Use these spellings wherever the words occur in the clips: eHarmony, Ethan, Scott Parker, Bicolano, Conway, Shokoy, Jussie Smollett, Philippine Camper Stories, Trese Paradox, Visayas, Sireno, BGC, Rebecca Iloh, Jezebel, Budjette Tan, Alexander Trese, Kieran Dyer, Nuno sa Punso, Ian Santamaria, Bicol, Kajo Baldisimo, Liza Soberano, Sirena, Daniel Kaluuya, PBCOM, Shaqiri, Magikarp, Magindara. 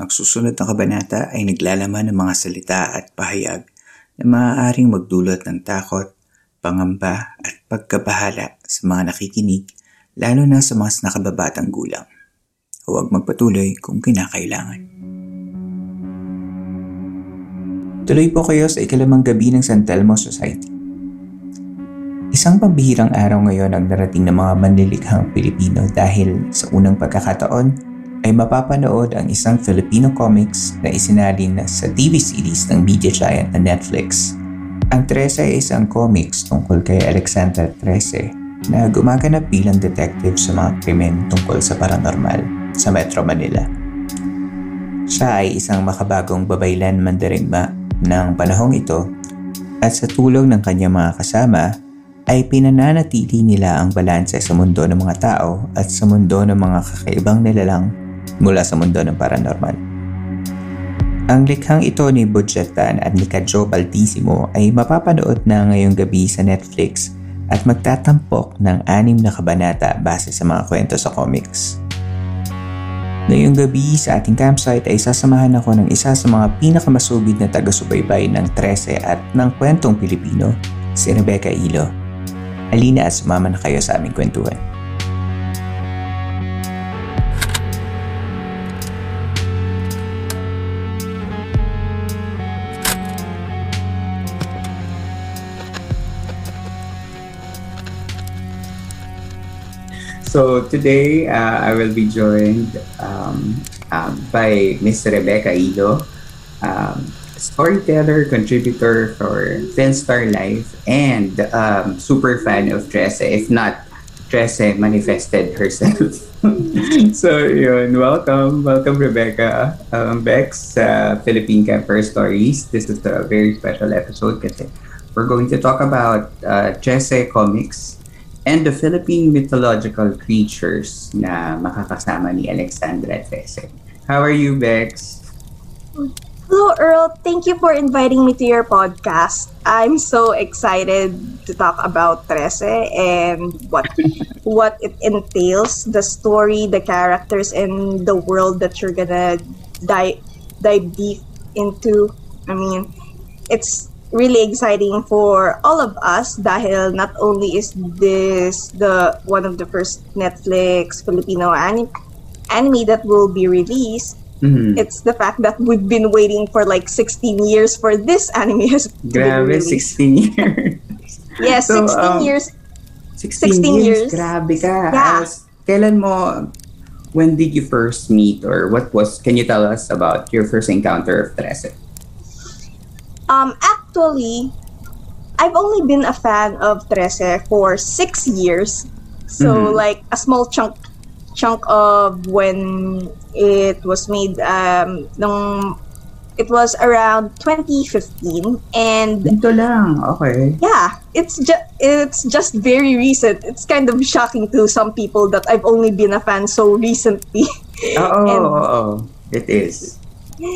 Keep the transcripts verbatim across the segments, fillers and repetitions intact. Ang susunod na kabanata ay naglalaman ng mga salita at pahayag na maaaring magdulot ng takot, pangamba at pagkabahala sa mga nakikinig, lalo na sa mas nakababatang gulang. Huwag magpatuloy kung kinakailangan. Tuloy po kayo sa ikalimang gabi ng Santelmo Society. Isang pambihirang araw ngayon ang narating ng mga manlilikhang Pilipino dahil sa unang pagkakataon ay mapapanood ang isang Filipino comics na isinalin sa T V series ng media giant na Netflix. Ang Trese ay isang comics tungkol kay Alexander Trese na gumaganap bilang detective sa mga krimen tungkol sa paranormal sa Metro Manila. Siya ay isang makabagong babaylan mandirigma ng panahong ito at sa tulong ng kanyang mga kasama ay pinananatili nila ang balanse sa mundo ng mga tao at sa mundo ng mga kakaibang nilalang mula sa mundo ng paranormal. Ang likhang ito ni Budjette Tan at ni Kajo Baldisimo ay mapapanood na ngayong gabi sa Netflix at magtatampok ng anim na kabanata base sa mga kwento sa comics. Ngayong gabi sa ating campsite ay sasamahan ako ng isa sa mga pinakamasubid na taga-subaybay ng Trese at ng kwentong Pilipino, si Rebecca Iloh. Halina at sumama na kayo sa aming kwentuhan. So today, uh, I will be joined um, uh, by Miss Rebecca Iloh, um, storyteller, contributor for Filmstar Life, and um, super fan of Trese, if not Trese manifested herself. So yun, welcome, welcome Rebecca, um, Bex, uh, Philippine Camper Stories. This is a very special episode kasi we're going to talk about uh, Trese comics and the Philippine mythological creatures na makakasama ni Alexandra Trese. How are you, Bex? Hello, Earl. Thank you for inviting me to your podcast. I'm so excited to talk about Trese and what what it entails, the story, the characters, and the world that you're gonna dive, dive deep into. I mean, it's really exciting for all of us dahil not only is this the one of the first Netflix Filipino anime, anime that will be released, mm-hmm. It's the fact that we've been waiting for like sixteen years for this anime. Grabe, sixteen years. Yes, so, sixteen um, years. sixteen years, grabe ka. Yeah. As, kailan mo, when did you first meet or what was, can you tell us about your first encounter of Trese? Um, actually, I've only been a fan of Trese for six years. So, mm-hmm. like, a small chunk chunk of when it was made, um, nung, it was around twenty fifteen. And... Dito lang, okay. Yeah, it's, ju- it's just very recent. It's kind of shocking to some people that I've only been a fan so recently. Oo, oo, it is.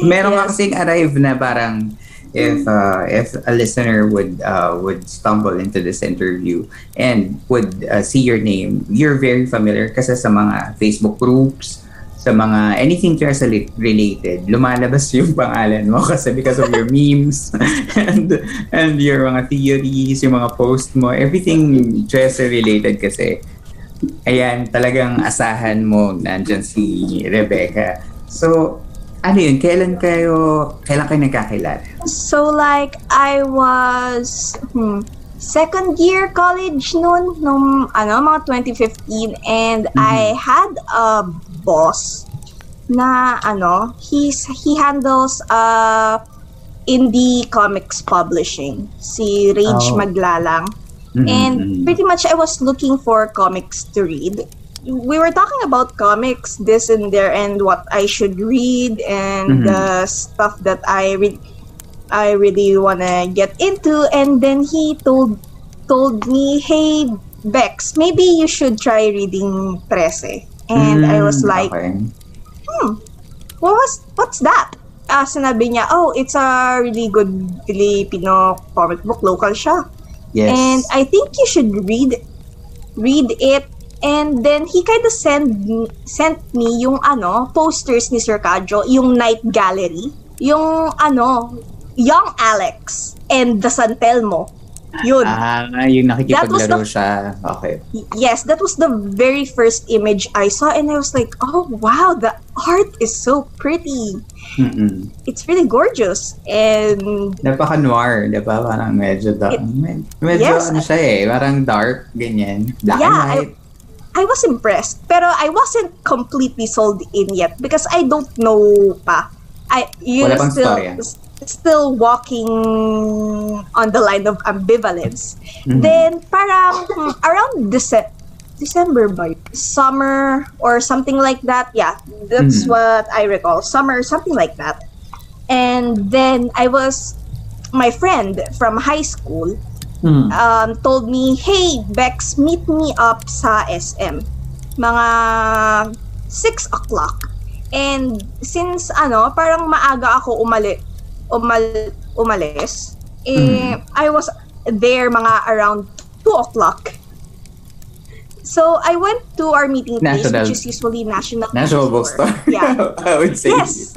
Meron yes. kasing arrive na parang... If uh, if a listener would uh, would stumble into this interview and would uh, see your name, you're very familiar kasi sa mga Facebook groups, sa mga anything Trese related, lumalabas yung pangalan mo kasi because of your memes and and your mga theories, yung mga post mo, everything Trese related kasi. Ayan, talagang asahan mo nandiyan si Rebecca. So, ano yun? Kailan kayo, kailan kayo nagkakilala? So like, I was hmm, second year college noon, nung ano, mga twenty fifteen. And mm-hmm. I had a boss na ano, he's he handles uh indie comics publishing, si Rage oh. Maglalang. Mm-hmm. And pretty much I was looking for comics to read. We were talking about comics, this and there, and what I should read, and mm-hmm. uh, stuff that I re- I really wanna get into. And then he told told me, "Hey, Bex, maybe you should try reading Trese." And mm, I was like, okay. "Hmm, what was what's that?" Ah, uh, sinabi niya, "Oh, it's a really good Filipino comic book, local siya." Yes. And I think you should read read it. And then he kind of sent sent me yung ano posters ni Sir Kajo, yung Night Gallery, yung ano Young Alex and the Santelmo. Yun. Ah, yung nakikipaglaro siya. Okay. Yes, that was the very first image I saw, and I was like, "Oh wow, the art is so pretty." Mm-mm. It's really gorgeous and napaka noir, 'di ba? Parang medyo dark. Medyo yes, ano siya eh, parang dark ganyan. Black yeah, and white. I, I was impressed, pero I wasn't completely sold in yet because I don't know pa. I you're still s- still walking on the line of ambivalence. Mm-hmm. Then parang around Dece- December by summer or something like that. Yeah, that's mm-hmm. what I recall. Summer, something like that. And then I was my friend from high school. Mm. Um, told me, "Hey, Bex, meet me up sa S M. Mga six o'clock. And since ano, parang maaga ako umali, umal, umalis, eh, mm. I was there mga around two o'clock. So I went to our meeting place, national, which is usually National, national Bookstore. Yeah. I would say. Yes.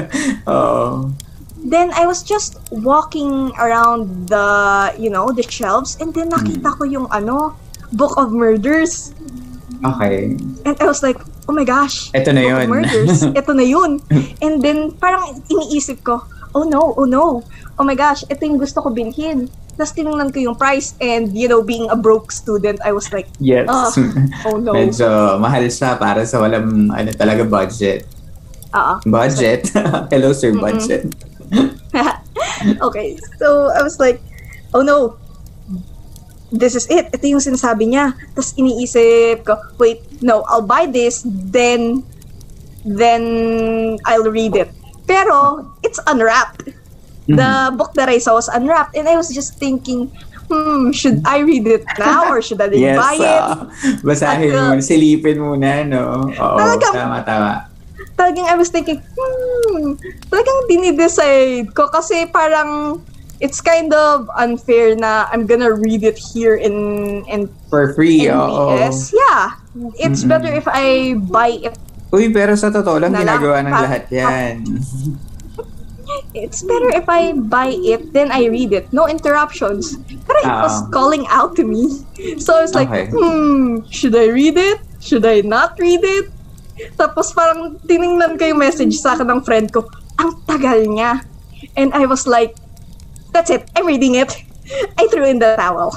Oh. Then I was just walking around the, you know, the shelves, and then nakita ko yung ano, Book of Murders. Okay. And I was like, "Oh my gosh. Ito na yun. Book of Murders. Ito na yun." And then parang iniisip ko, "Oh no, oh no. Oh my gosh, ito yung gusto ko bilhin." Tapos tinignan ko yung price, and you know, being a broke student, I was like, "Yes. Uh, oh no." Medyo mahal siya para sa walang ano talaga budget. Uh-uh. Budget. Like, hello sir, mm-mm. budget. Okay, so I was like, "Oh no, this is it. Ito yung sinasabi niya." Tapos iniisip ko, "Wait, no, I'll buy this, then then I'll read it." Pero it's unwrapped. Mm-hmm. The book that I saw was unwrapped, and I was just thinking, "Hmm, should I read it now or should I yes, buy it?" Yes, basahin mo, silipin muna, no? Oo, talagang, tama, tama. Talagang I was thinking, hmm, talagang dinidecide ko kasi parang it's kind of unfair na I'm gonna read it here in in for free. Oh, yeah, it's mm-mm. better if I buy it. Uy, pero sa totoo lang ginagawa ng pa- lahat yan. It's better if I buy it then I read it. No interruptions. Pero it was calling out to me. So I was like, okay. hmm, should I read it? Should I not read it? Tapos parang tinignan ko yung message sa akin ng friend ko, ang tagal niya. And I was like, that's it, I'm reading it. I threw in the towel.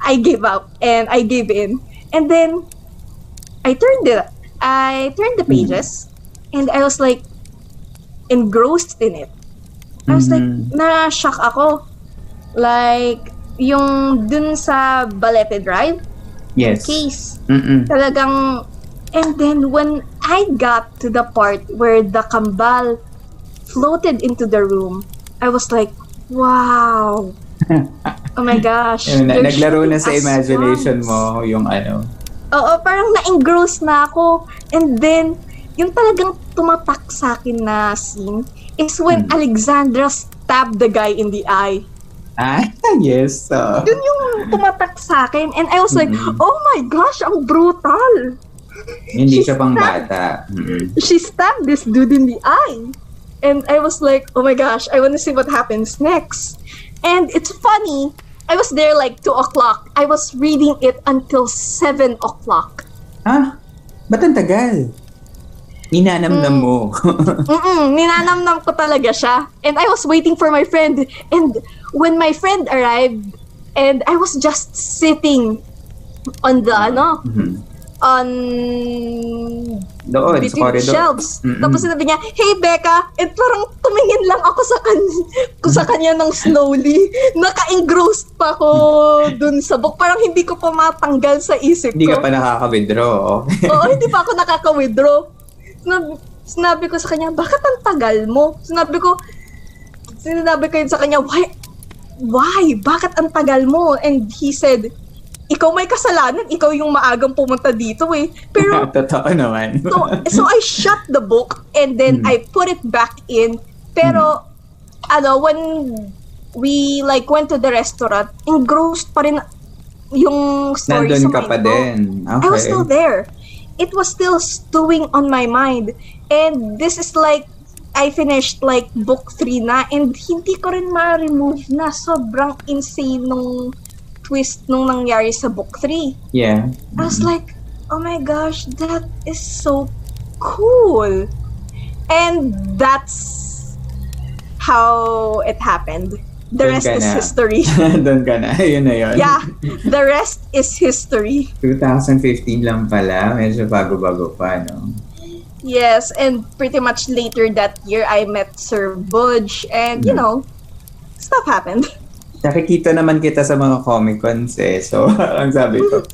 I gave up and I gave in. And then I turned it, I turned the pages and I was like engrossed in it. I was mm-hmm. like, na-shock ako. Like, yung dun sa Balete Drive, yes. case, mm-mm. talagang. And then when I got to the part where the kambal floated into the room, I was like, wow. Oh my gosh. na- naglaro na sa imagination songs. Mo yung ano. Oo, parang na-engross na ako. And then, yung talagang tumatak sa akin na scene is when hmm. Alexandra stabbed the guy in the eye. Ah, yes. Uh... Yun yung tumatak sa akin. And I was like, mm-hmm. oh my gosh, ang brutal. Hindi siya pang bata. Mm-hmm. She stabbed this dude in the eye. And I was like, oh my gosh, I want to see what happens next. And it's funny, I was there like two o'clock. I was reading it until seven o'clock. Ah, ba't ang tagal? Ninanamnam mm. mo. Mm-mm, ninanamnam ko talaga siya. And I was waiting for my friend. And when my friend arrived, and I was just sitting on the, ano, mm-hmm. on doon sa corridor. Shelves. Mm-hmm. Tapos sinabi niya, "Hey Becca," at parang tumingin lang ako sa kanya, ko sa kanya nang slowly. Naka-engrossed pa ko dun sa book. Parang hindi ko pa matanggal sa isip ko. Hindi ka pa nakaka-withdraw. Oo, hindi pa ako nakaka-withdraw. Sinabi, sinabi ko sa kanya, "Bakit ang tagal mo?" Sinabi ko, sinabi ko yun sa kanya, "Why? Why? Bakit ang tagal mo?" And he said, "Ikaw may kasalanan, ikaw yung maagang pumunta dito eh." Pero totoo naman. so, so I shut the book and then mm. I put it back in. Pero mm. ano, when we like went to the restaurant, engrossed pa rin yung story. Nandun sa ka pa din. Okay. I was still there. It was still stewing on my mind. And this is like, I finished like book three na and hindi ko rin ma-remove na. Sobrang insane nung twist nung nangyari sa book three. Yeah. Mm-hmm. I was like, oh my gosh, that is so cool. And that's how it happened. The Dun rest is na. history. Doon ka na. Yun na yun. Yeah. The rest is history. twenty fifteen lang pala. Medyo bago-bago pa, no? Yes. And pretty much later that year, I met Sir Budj. And, you mm. know, stuff happened. Nakikita naman kita sa mga Comic-Cons eh. So, ang sabi ko.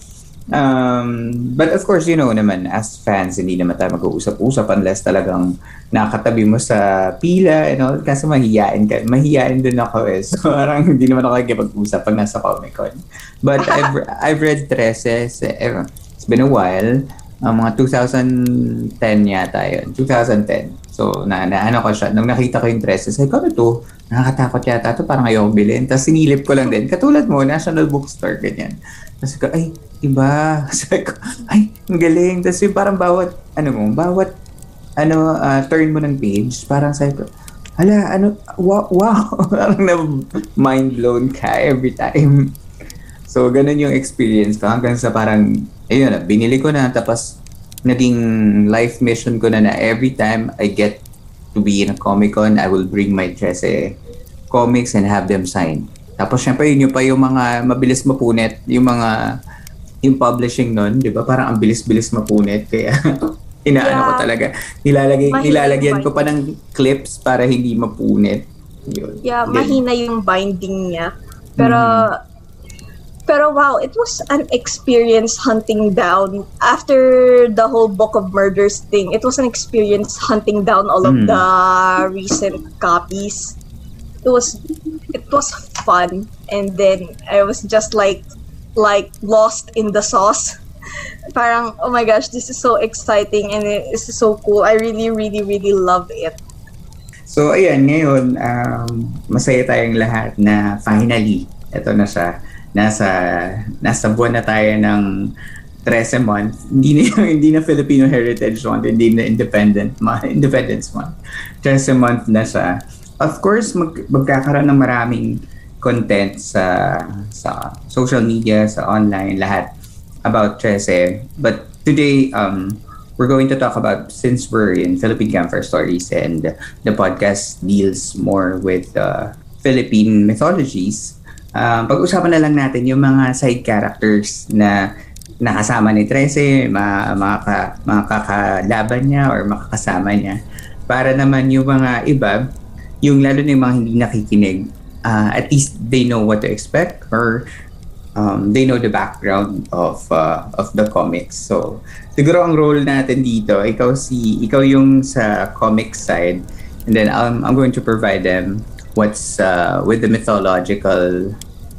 Um, but of course, you know naman, as fans, hindi naman tayo mag-uusap-usap unless talagang nakatabi mo sa pila and all. Kasi mahihiyain ka. Mahihiyain din ako eh. So, parang hindi naman ako nagkipag-usap pag nasa Comic-Con. But I've, I've read Trese. It's been a while. Uh, mga twenty ten yata yun. twenty ten. So, na ano ko siya. Nung nakita ko yung Trese, sabi ko, ano to? Nakakatakot yata to. Parang ayaw bilhin. Tapos sinilip ko lang din. Katulad mo, National Bookstore, ganyan. Tapos ko, ay, iba. Sabi ko, ay, ang galing. Tapos parang bawat, ano mo, bawat, ano, uh, turn mo ng page. Parang sabi ko, hala, ano, wow, wow. Parang na mind blown ka every time. So, ganun yung experience ko. Hanggang sa parang, ayun na, binili ko na. Tapos, naging life mission ko na na every time I get to be in a Comic-Con, I will bring my Trese comics and have them sign. Tapos syempre yun yung pa yung mga mabilis mapunit, yung mga yung publishing nun, di ba? Parang ang bilis-bilis mapunit, kaya inaano yeah. ko talaga. Nilalagay, nilalagyan ko pa ng clips para hindi mapunit. Yun. Yeah, Then, mahina yung binding niya. Pero... Mm. Pero wow, it was an experience hunting down after the whole Book of Murders thing. It was an experience hunting down all of mm. the recent copies. It was, it was fun, and then I was just like, like lost in the sauce. Parang oh my gosh, this is so exciting and this is so cool. I really, really, really love it. So ayan, ngayon, um, masaya tayong lahat na finally, eto na siya. Nasa nasa buwan na tayo ng Trese month. Hindi na hindi na Filipino Heritage Month, hindi na Independent Month, Independence Month. Trese month na siya. Of course, mag, magkakaroon ng maraming content sa sa social media, sa online, lahat about Trese. But today, um, we're going to talk about, since we're in Philippine Camper Stories and the podcast deals more with uh, Philippine mythologies. Um, pag-usapan na lang natin yung mga side characters na nakasama ni Trese, mga, mga, ka, mga kakalaban niya or makakasama niya. Para naman yung mga iba, yung lalo na yung mga hindi nakikinig, uh, at least they know what to expect or um, they know the background of uh, of the comics. So, siguro ang role natin dito, ikaw, si, ikaw yung sa comic side, and then um, I'm going to provide them what's uh, with the mythological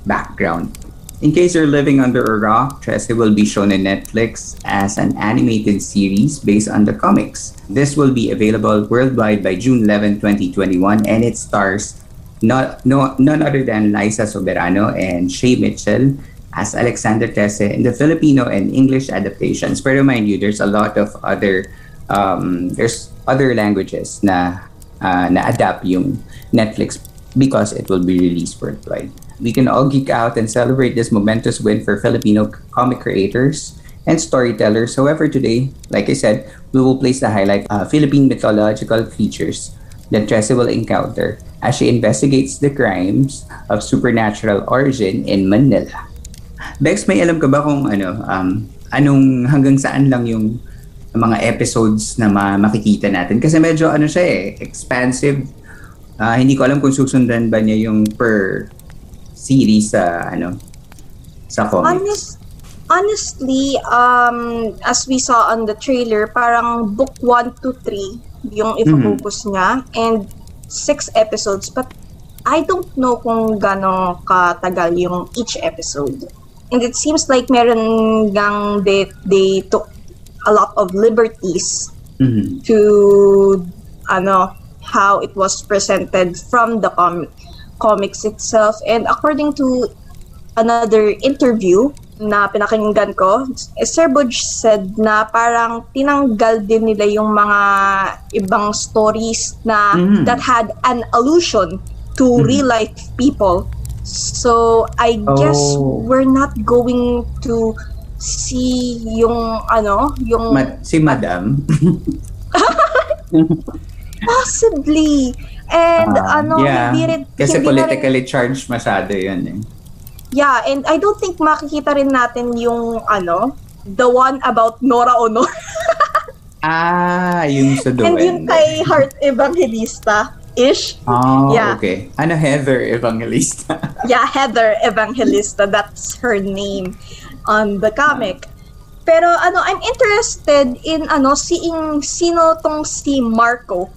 background. In case you're living under a rock, Trese will be shown on Netflix as an animated series based on the comics. This will be available worldwide by June eleventh, twenty twenty-one, and it stars not, no, none other than Liza Soberano and Shay Mitchell as Alexander Trese in the Filipino and English adaptations. But remind you, there's a lot of other, um, there's other languages na Uh, na-adapt yung Netflix because it will be released worldwide. We can all geek out and celebrate this momentous win for Filipino comic creators and storytellers. However, today, like I said, we will place the highlight uh, Philippine mythological creatures that Trese will encounter as she investigates the crimes of supernatural origin in Manila. Bex, may alam ka ba kung ano, um, anong hanggang saan lang yung mga episodes na ma- makikita natin. Kasi medyo ano siya eh, expansive. Uh, hindi ko alam kung susundan ba niya yung per series sa ano sa comics. Honest, honestly, um, as we saw on the trailer, parang book one, two, three yung i-focus mm-hmm. niya and six episodes. But I don't know kung gano'ng katagal yung each episode. And it seems like meron gang they, they took a lot of liberties mm-hmm. to ano how it was presented from the comic comics itself. And according to another interview na pinakinggan ko, Sir Budge said na parang tinanggal din nila yung mga ibang stories na mm-hmm. that had an allusion to mm-hmm. real life people. So I oh. guess we're not going to see yung ano yung Ma- si Madam possibly. And uh, ano, yeah. hindi rin, kasi hindi politically rin, charged masyado yun eh. Yeah, and I don't think makikita rin natin yung ano, the one about Nora Honor. Ah, yung sa Duende. And yung kay Heart Evangelista-ish. Oh, yeah. Okay. Ano, Heather Evangelista? Yeah, Heather Evangelista. That's her name on the comic. Pero ano, I'm interested in ano, seeing sino tong si Marco,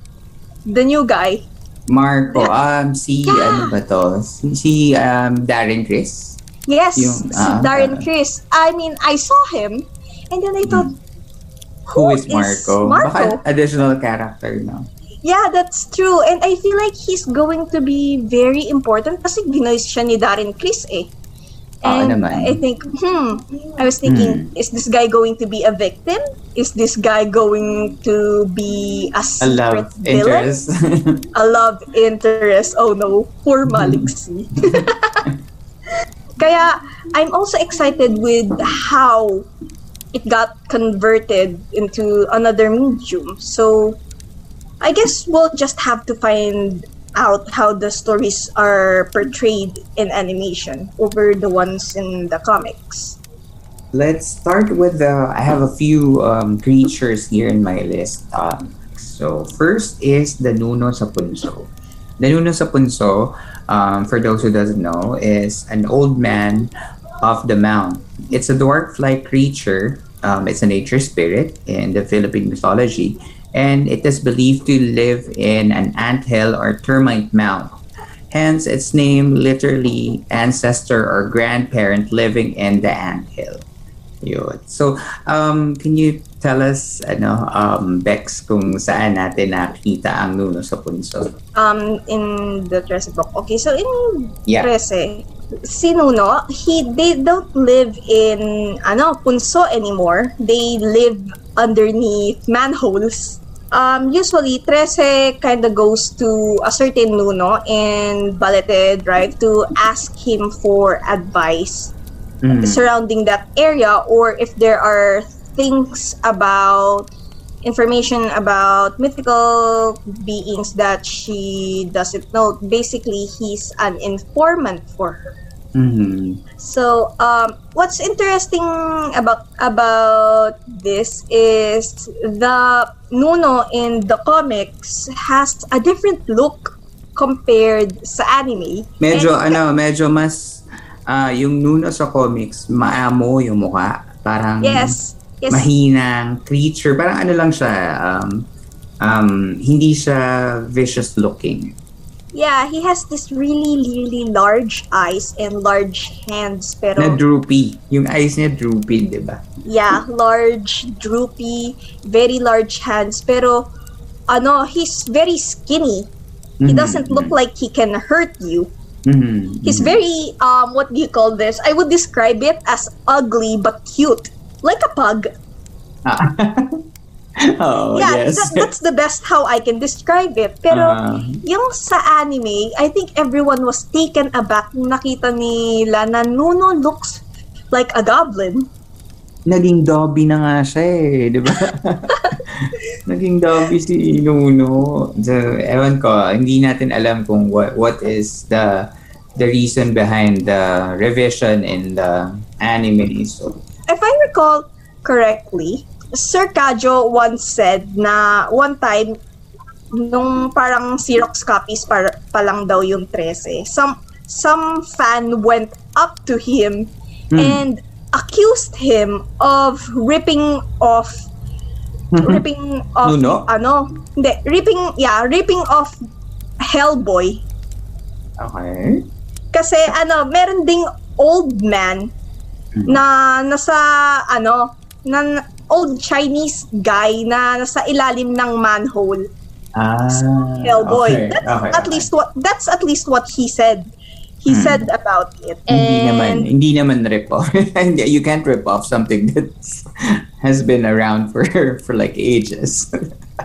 the new guy. Marco, um, si, yeah. ano ba to? Si, si um, Darren Chris? Yes, yung, si uh, Darren Chris. I mean, I saw him, and then I thought, who, who is Marco? Is Marco? Baka additional character, no? Yeah, that's true. And I feel like he's going to be very important kasi binoise siya ni Darren Chris eh. And oh, naman. I think, hmm, I was thinking, hmm. is this guy going to be a victim? Is this guy going to be a secret a villain? A love interest. Oh no, poor Maliksi. Kaya, I'm also excited with how it got converted into another medium. So, I guess we'll just have to find out how the stories are portrayed in animation over the ones in the comics. Let's start with the, I have a few um, creatures here in my list. Um, so first is the Nuno sa Punso. The Nuno sa Punso, um, for those who doesn't know, is an old man of the mount. It's a dwarf-like creature. Um, it's a nature spirit in the Philippine mythology. And it is believed to live in an anthill or termite mound. Hence, its name literally ancestor or grandparent living in the anthill. Yun. So, um, can you tell us, ano, um, Bex, kung saan natin nakita ang Nuno sa Punso? Um, in the Trese book. Okay, so in yeah. Trese, si Nuno, he, they don't live in, ano, Punso anymore. They live underneath manholes. Um, usually, Trese kind of goes to a certain Nuno in Balete Drive to ask him for advice mm. surrounding that area, or if there are things about information about mythical beings that she doesn't know. Basically, he's an informant for her. Mm-hmm. So, um, what's interesting about about this is the Nuno in the comics has a different look compared sa anime. Medyo and, ano, medyo mas uh, yung Nuno sa comics, maamo yung mukha, parang yes, yes. mahinang creature, parang ano lang siya, um, um, hindi siya vicious looking. Yeah, he has this really, really large eyes and large hands. Pero na droopy. Yung eyes niya droopy, di ba? Yeah, large, droopy, very large hands. Pero, ano, he's very skinny. Mm-hmm. He doesn't look like he can hurt you. Mm-hmm. He's very, um, what do you call this? I would describe it as ugly but cute. Like a pug. Ah. Oh, yeah, yes. that, that's the best how I can describe it. Pero uh, yung sa anime, I think everyone was taken aback nung nakita nila na Nuno looks like a goblin. Naging Dobby na nga siya eh, di ba? Naging Dobby si Nuno. So, ewan ko, hindi natin alam kung what, what is the the reason behind the revision in the anime. So, if I recall correctly, Sir Kajo once said na one time, nung parang Xerox copies par- pa lang daw yung Trese, some, some fan went up to him mm. and accused him of ripping off mm-hmm. ripping off Nuno? ano hindi, ripping yeah ripping off Hellboy. Okay. Kasi ano, meron ding old man na nasa ano, na old Chinese guy na nasa ilalim ng manhole. Ah, Hellboy. Okay, that's okay, at okay. least what that's at least what he said. He hmm. said about it. Hindi and, naman, hindi naman rip off. You can't rip off something that has been around for for like ages.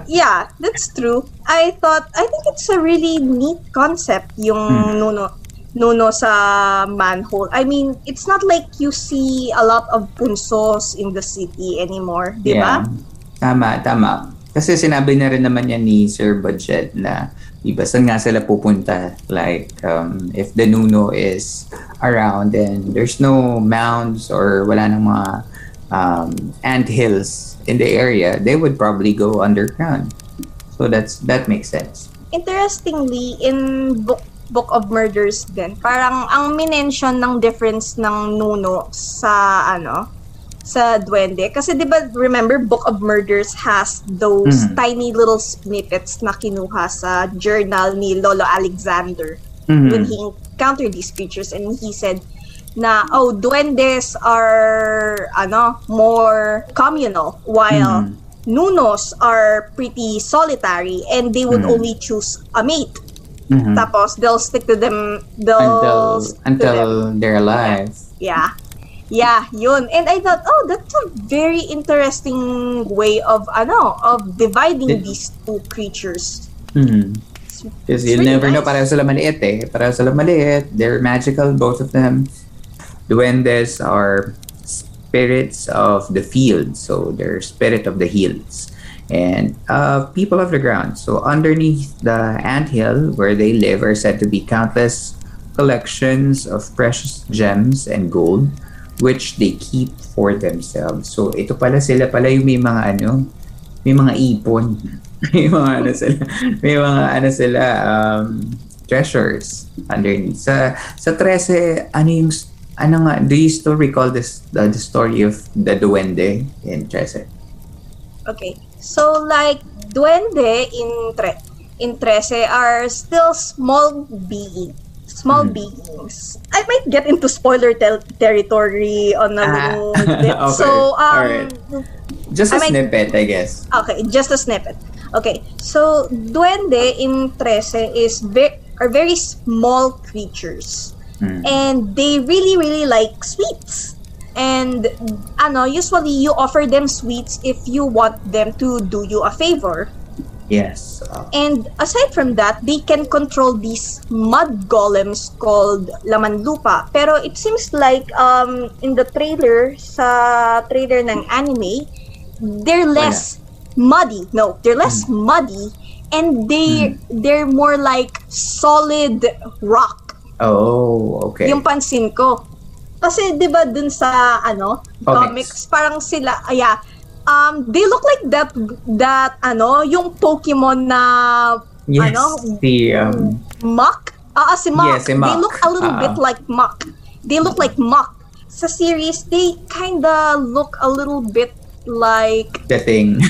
Yeah, that's true. I thought I think it's a really neat concept yung hmm. Nuno Nuno sa manhole. I mean, it's not like you see a lot of punsos in the city anymore, di ba? Yeah. Tama, tama. Kasi sinabi na rin naman yan ni Sir Budjette na diba, saan nga sila pupunta? Like, um, if the Nuno is around and there's no mounds or wala nang mga um, anthills in the area, they would probably go underground. So that's that makes sense. Interestingly, in Book, Book of Murders din, parang ang minention ng difference ng Nuno sa ano, sa Duende. Kasi diba, remember, Book of Murders has those mm-hmm. tiny little snippets na kinuha sa journal ni Lolo Alexander mm-hmm. when he encountered these creatures, and he said na, oh, Duendes are ano, more communal, while mm-hmm. Nunos are pretty solitary and they would mm-hmm. only choose a mate. Mm-hmm. Tapos, they'll stick to them they'll until, stick until to them. They're alive. Yeah. Yeah, yun. And I thought, oh, that's a very interesting way of, ano, of dividing it, these two creatures. Mm-hmm. Because you really never nice. know, pareho sila maliit eh. Pareho sila maliit. They're magical, both of them. Duendes are spirits of the field. So, they're spirit of the hills. And uh, people of the ground. So, underneath the anthill where they live are said to be countless collections of precious gems and gold, which they keep for themselves. So, ito pala sila pala yung may mga ano, may mga ipon. may mga ano sila, may mga ano sila, um, treasures underneath. Sa, sa Trese, ano yung, ano nga, do you still recall this, the, the story of the Duende in Trese? Okay. So, like, Duende in, tre- in Trese are still small beings. Small mm-hmm. beings. I might get into spoiler te- territory on a little bit. Okay. So, um, right. Just a I snippet, might... I guess. Okay, just a snippet. Okay, so Duende in Trese is ve- are very small creatures. Mm. And they really, really like sweets. And ano, usually you offer them sweets if you want them to do you a favor. Yes. And aside from that, they can control these mud golems called Laman Lupa. Pero it seems like um in the trailer, sa trailer ng anime, they're less Wala. muddy. No, they're less mm. muddy and they mm. they're more like solid rock. Oh, okay. Yung pansin ko. Kasi 'di ba dun sa ano, comics, comics parang sila, yeah. Um, they look like that, that, ano, yung Pokemon na, yes, ano, the, um, Muck? Ah, uh, si Muck. Yes, si Muck. They look a little uh, bit like Muck. They look like Muck. Sa series, they kinda look a little bit like... The Thing.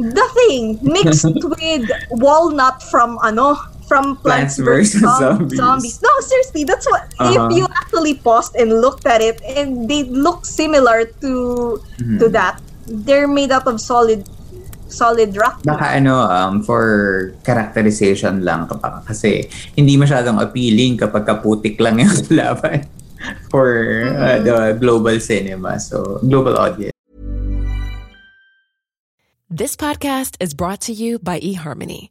The Thing, mixed with Walnut from, ano, from Plants, Plants versus. Zombies. Zombies. No, seriously, that's what, uh-huh. if you actually paused and looked at it, and they look similar to, mm-hmm. to that. They're made up of solid solid rock. Baka ano, um, for characterization lang kapag, kasi hindi masyadong appealing kapag kaputik lang yung laban for uh, the global cinema, so global audience. This podcast is brought to you by eHarmony,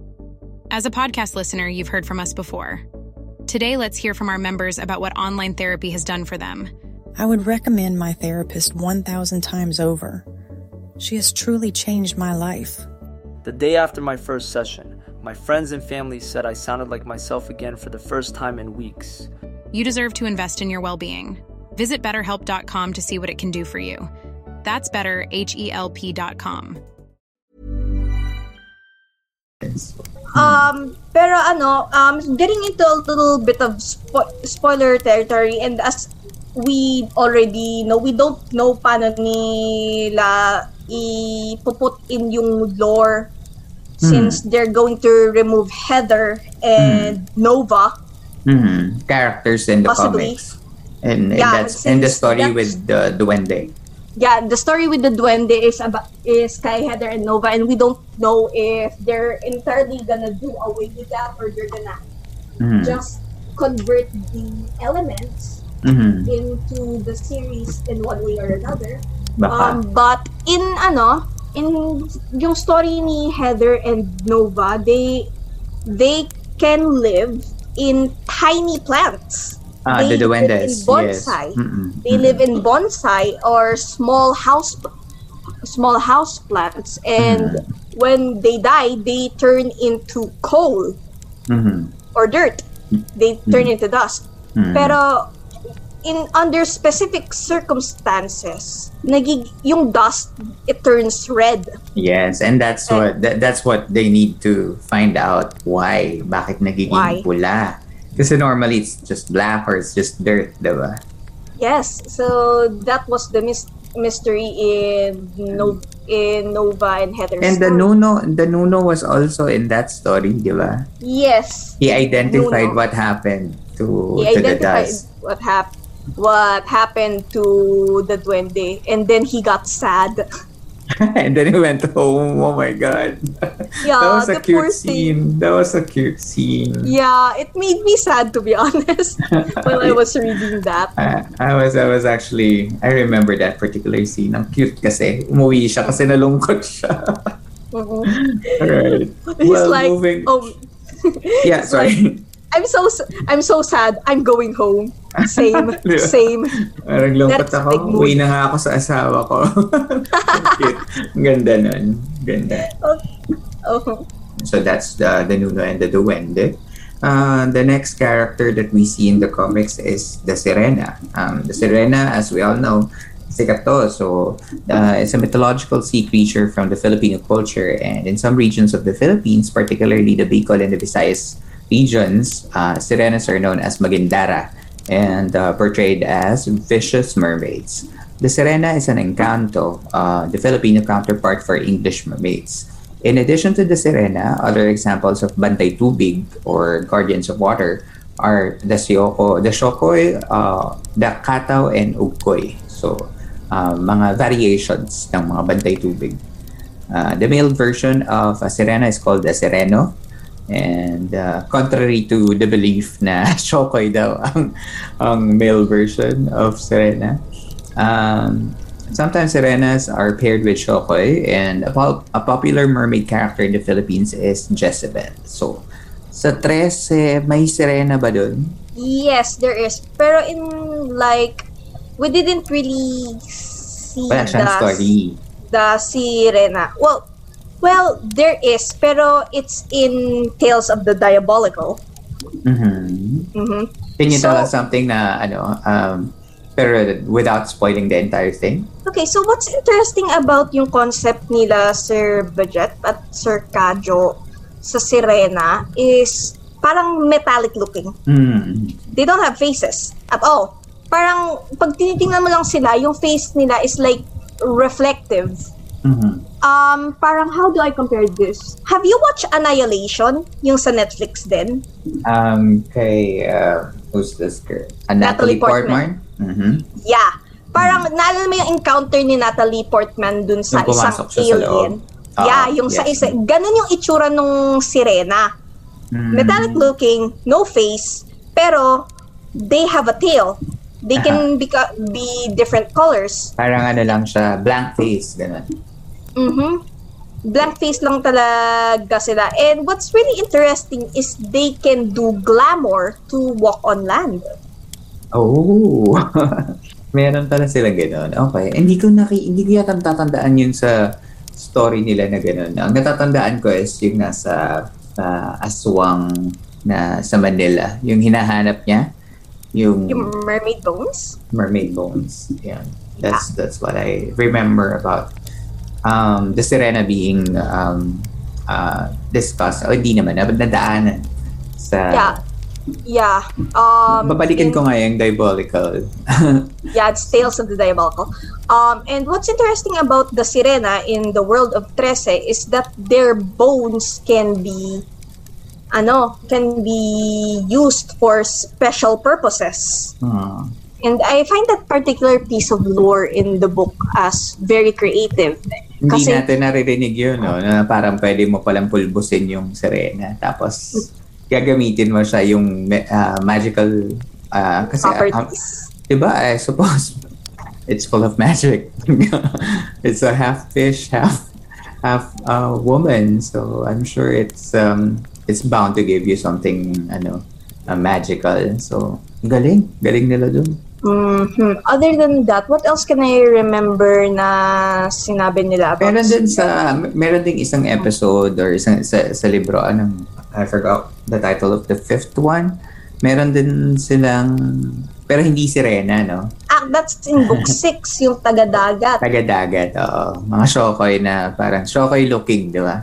As a podcast listener, you've heard from us before. Today, let's hear from our members about what online therapy has done for them. I would recommend my therapist one thousand times over. She has truly changed my life. The day after my first session, my friends and family said I sounded like myself again for the first time in weeks. You deserve to invest in your well-being. Visit better help dot com to see what it can do for you. That's better, H E L P dot com. Um, pero ano, um, getting into a little bit of spo- spoiler territory, and as we already know, we don't know paano nila ipuput in yung lore mm. since they're going to remove Heather and mm. Nova. Mm-hmm. Characters in the possibly. Comics. And, and yeah, that's in the story with the Duende. Yeah, the story with the Duende is about is Kai, Heather, and Nova, and we don't know if they're entirely gonna do away with that or they're gonna mm-hmm. just convert the elements mm-hmm. into the series in one way or another. Um, but in ano, in yung story ni Heather and Nova, they they can live in tiny plants. Ah, they the Duendes, live in bonsai. Yes. Mm-mm. They mm-mm. live in bonsai or small house, small house plants, and mm. when they die, they turn into coal mm-hmm. or dirt. They turn mm-hmm. into dust. Mm-hmm. Pero in under specific circumstances, nagig yung dust it turns red. Yes, and that's and, what that, that's what they need to find out why. Bakit nagiging why? Pula? Kasi normally it's just black or it's just dirt, diba? Yes, so that was the mis- mystery in, no- in Nova and Heather's and the story. Nuno, the Nuno was also in that story, diba? Yes. He identified Nuno. what happened to, he to the dust. He identified what, hap- what happened to the Duende, and then he got sad. And then he went home. Oh my god. Yeah, that was a cute scene. That was a cute scene. Yeah, it made me sad to be honest when I was reading that. I, I was I was actually I remember that particular scene. Ang cute kasi. Umuwi siya kasi nalungkot siya. Uh-huh. All right. Well, like, moving. Oh, yeah, sorry. Like, I'm so I'm so sad. I'm going home. Same, same. Parang lungkot ako. Uwi na nga ako sa asawa ko. Ang ganda nun. Ganda. Okay. Oh. So that's the, the Nuno and the Duende. Uh, the next character that we see in the comics is the Sirena. Um, the Sirena, as we all know, sikat to. So uh, it's a mythological sea creature from the Filipino culture, and in some regions of the Philippines, particularly the Bicol and the Visayas regions, uh, Sirenas are known as Magindara and uh, portrayed as vicious mermaids. The Sirena is an encanto, uh, the Filipino counterpart for English mermaids. In addition to the Sirena, other examples of bantay tubig or guardians of water are the Sioko, the Shokoy, uh, the Kataw, and Ugkoy. So, uh, mga variations ng mga bantay tubig. Uh, the male version of a Sirena is called the Sireno. And uh, contrary to the belief na Shokoy daw ang, ang male version of Sirena, um, sometimes Sirenas are paired with Shokoy, and a, pop- a popular mermaid character in the Philippines is Jezebel. So, sa Trese, may Sirena ba dun? Yes, there is. Pero in like, we didn't really see the, story. the Sirena. Well, Well, there is, pero it's in Tales of the Diabolical. Mm-hmm. Mm-hmm. Can you so, tell us something na, ano, um, pero without spoiling the entire thing? Okay, so what's interesting about yung concept nila Sir Budjette at Sir Kajo sa Sirena is parang metallic looking. Mm. They don't have faces at all. Parang pag tinitingnan mo lang sila, yung face nila is like reflective. Mm-hmm. Um, parang how do I compare this? Have you watched Annihilation? Yung sa Netflix din? Um, kay, uh, who's this girl? Uh, Natalie, Natalie Portman? Portman? Mm-hmm. Yeah. Parang, mm-hmm. naalala mo yung encounter ni Natalie Portman dun sa isang alien. Sa yeah, yung yes. sa isa. Ganun yung itsura nung Sirena. Mm-hmm. Metallic looking, no face, pero they have a tail. They uh-huh. can beca- be different colors. Parang ano lang siya, blank face, ganun. Mm-hmm. Blank face lang talaga sila. And what's really interesting is they can do glamour to walk on land. Oh. Meron pala sila gano'n. Okay. Hindi ko naki hindi ko yata natatandaan yun sa story nila na gano'n. Ang natatandaan ko is yung nasa uh, Aswang na sa Manila, yung hinahanap niya, yung, yung mermaid bones. Mermaid bones. Yeah. That's yeah. that's what I remember about Um, the Sirena being um, uh, discussed, o oh, hindi naman, nadaanan sa... Yeah, yeah. Um, Babalikan in, ko nga yung Diabolical. Yeah, it's Tales of the Diabolical. Um, and what's interesting about the Sirena in the world of Trese is that their bones can be, ano, can be used for special purposes. Hmm. And I find that particular piece of lore in the book as very creative. Kasi, hindi natin naririnig yun, no? Na parang pwede mo palang pulbusin yung Sirena. Tapos, gagamitin mo siya yung uh, magical... Uh, kasi, properties. Uh, diba? I suppose it's full of magic. It's a half fish, half half uh, woman. So, I'm sure it's um, it's bound to give you something ano uh, magical. So, galing. Galing nila dun. Mm-hmm. Other than that, what else can I remember na sinabi nila about? Meron din sa meron ding isang episode or isang sa, sa libro, anong I forgot the title of the fifth one. Meron din silang pero hindi Sirena, no? Ah, that's in book six, yung taga-dagat. Taga-dagat, oo. Mga Shokoy na parang Shokoy looking, di ba?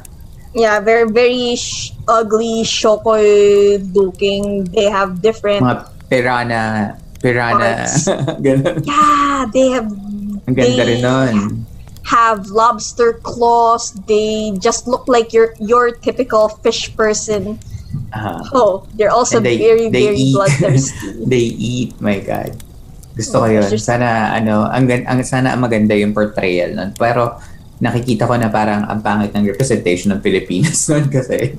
Yeah, very very sh- ugly Shokoy looking. They have different mga Pirana Pirana, ganun. Yeah, they have. Ang ganda rin nun. Have lobster claws. They just look like your your typical fish person. Uh, oh, they're also they, very they very eat. Bloodthirsty. They eat. My God, gusto ko yun. Sana ano, ang ang sana maganda yung portrayal nun. Pero nakikita ko na parang ang pangit ng representation ng Pilipinas nun kasi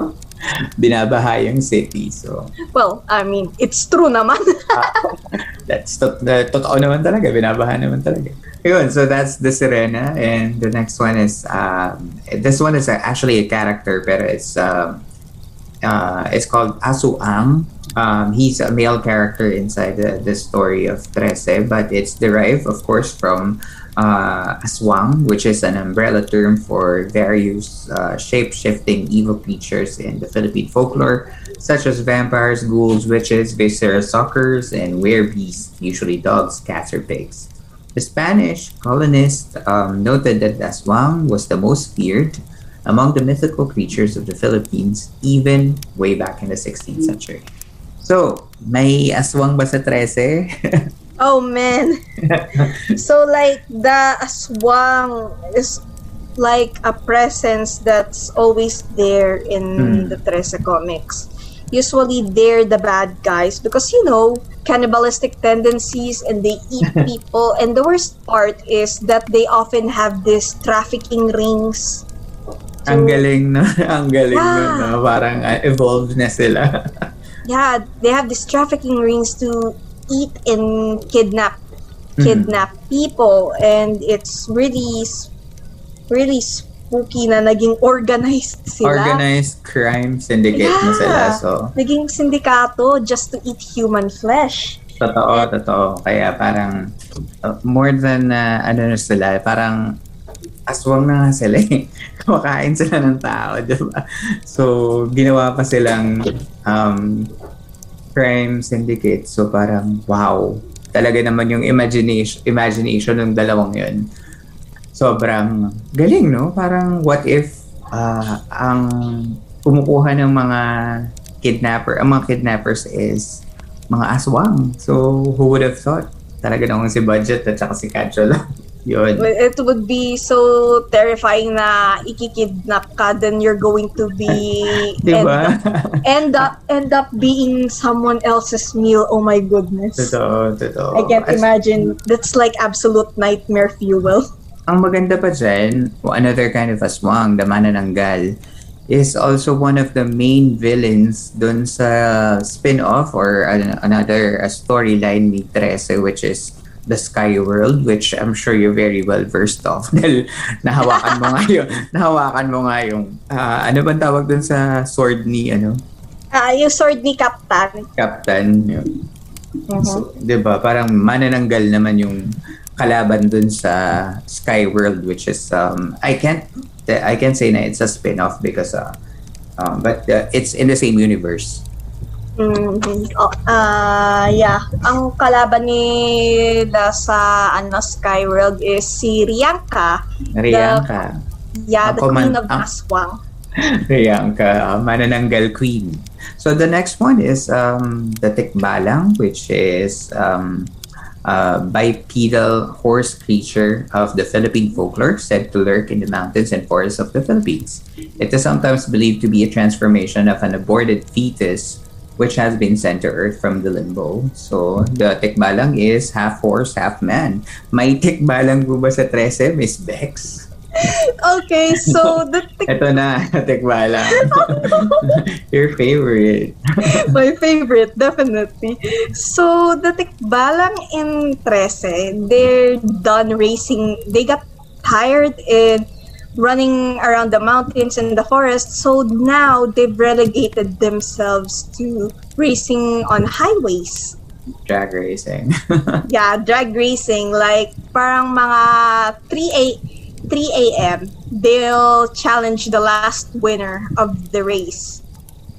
binabaha yung city. So well, I mean, it's true naman. uh, that's to- the, totoo naman talaga, binabaha naman talaga. Yun, so that's the Sirena, and the next one is um, this one is actually a character, pero it's um, uh, it's called Aswang. Um, he's a male character inside the, the story of Trese, but it's derived, of course, from Uh, Aswang, which is an umbrella term for various uh, shape-shifting evil creatures in the Philippine folklore, such as vampires, ghouls, witches, viscera suckers, and werebeasts, usually dogs, cats, or pigs. The Spanish colonists um, noted that Aswang was the most feared among the mythical creatures of the Philippines, even way back in the sixteenth century. So, may Aswang ba sa Trese? Oh man. So like the Aswang is like a presence that's always there in mm. the Trese comics. Usually they're the bad guys because, you know, cannibalistic tendencies, and they eat people. And the worst part is that they often have these trafficking rings. So, ang galing na, ang galing yeah. na, parang uh, evolved na sila. Yeah, they have these trafficking rings to eat and kidnap kidnap mm. people, and it's really really spooky na naging organized sila. Organized crime syndicate yeah. na sila. So naging sindikato just to eat human flesh. Totoo, totoo. Kaya parang uh, more than uh, ano na sila, parang Aswang na nga sila eh. Kumakain sila ng tao, diba? So ginawa pa silang um crime syndicate. So parang wow, talaga naman yung imagination imagination ng dalawang yun, sobrang galing, no? Parang what if uh, ang kumukuha ng mga kidnapper ang mga kidnappers is mga aswang. So who would have thought? Talaga naman si Budjette at saka si Kajo lang. Yun, it would be so terrifying na ikikidnap ka, then you're going to be diba? end up end up being someone else's meal. Oh my goodness. Totoo, totoo. I can't imagine. That's like absolute nightmare fuel. Ang maganda pa dyan, another kind of aswang, the manananggal, is also one of the main villains dun sa spin-off or another storyline ni Trese, which is the Sky World, which I'm sure you're very well versed of. Dahil nahawakan mo nga yung, nahawakan mo nga yung, uh, ano bang tawag dun sa sword ni, ano? Ah, uh, yung sword ni Captain. Captain, yun. Uh-huh. So, diba, parang manananggal naman yung kalaban dun sa Sky World, which is, um, I can't, I can't say na it's a spin-off because, uh, um, but uh, it's in the same universe. Mm-hmm. Oh, uh, yeah. Ang kalaban ni da sa ano, Sky World is si Rianca. Rianca. The, yeah, the man- queen of ang- Aswang. Rianca, manananggal queen. So the next one is um, the Tikbalang, which is um, a bipedal horse creature of the Philippine folklore said to lurk in the mountains and forests of the Philippines. It is sometimes believed to be a transformation of an aborted fetus which has been sent to Earth from the limbo. So, the Tikbalang is half horse, half man. May Tikbalang po ba sa Trese, Miss Bex? Okay, so the Tikbalang... Ito na, Tikbalang. Your favorite. My favorite, definitely. So, the Tikbalang in Trese, they're done racing. They got tired in running around the mountains and the forest, so now they've relegated themselves to racing on highways. Drag racing. Yeah, drag racing. Like, parang mga three a.m. they'll challenge the last winner of the race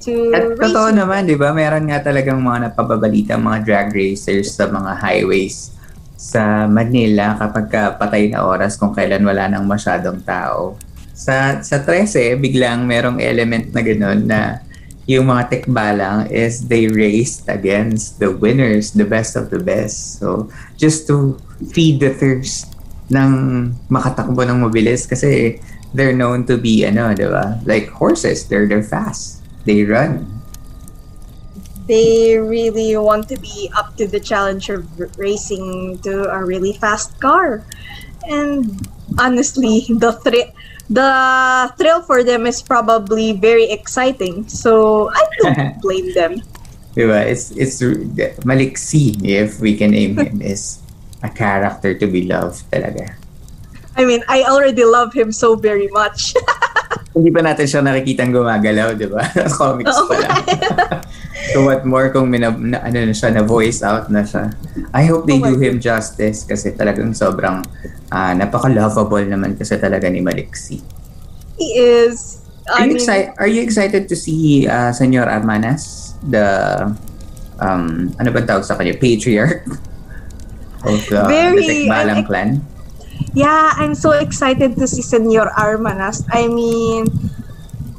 to At racing. Totoo naman, di ba? Meron nga talagang mga napababalita mga drag racers sa mga highways sa Manila kapag patay na oras kung kailan wala nang masyadong tao. Sa sa Trese, biglang merong element na gano'n na yung mga Tikbalang is they raced against the winners, the best of the best. So, just to feed the thirst ng makatakbo ng mabilis kasi they're known to be, ano, diba? Like horses, they're, they're fast. They run. They really want to be up to the challenge of racing to a really fast car. And honestly, the thri- the thrill for them is probably very exciting. So I don't blame them. Diba? It's, it's, Maliksi, if we can name him, is a character to be loved talaga. I mean, I already love him so very much. Hindi pa natin siya nakikitang gumagalaw, di ba? Comics pa lang. So what more kung mina, na, ano na siya, na voice out na siya. I hope they oh do him justice kasi talagang sobrang uh, napaka-lovable naman kasi talaga ni Maliksi. He is. I are, you mean, exci- are you excited to see uh, Senor Armanas? The, um, ano ba tawag sa kanya? Patriarch of the, very, the Tikbalang I, clan? Yeah, I'm so excited to see Senor Armanas. I mean,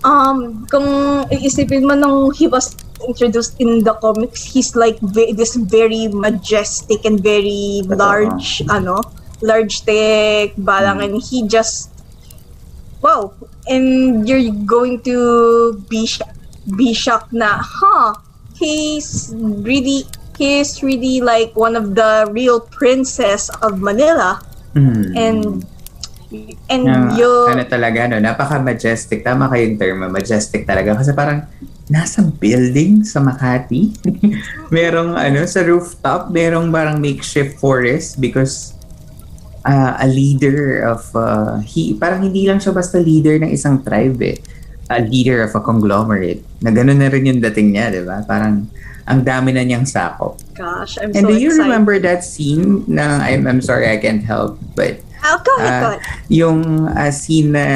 um, kung iisipin mo nung he was introduced in the comics, he's like ve- this very majestic and very large, uh-huh. ano, large Tikbalang, mm-hmm. and he just, wow, and you're going to be sh- be shocked na, huh, he's really, he's really like one of the real princess of Manila. Mm. And and no, yung ano talaga no, napaka-majestic, tama kayong term, majestic talaga kasi parang nasa building sa Makati. Merong ano sa rooftop, merong parang makeshift forest because uh, a leader of uh, he parang hindi lang siya basta leader ng isang tribe eh, a leader of a conglomerate. Na gano'n na rin yung dating niya, 'di ba? Parang ang dami na niyang sakop. Gosh, I'm and so excited. And do you excited. remember that scene na, I'm, I'm sorry, I can't help, but... Oh, go ahead, uh, go ahead. Yung uh, scene na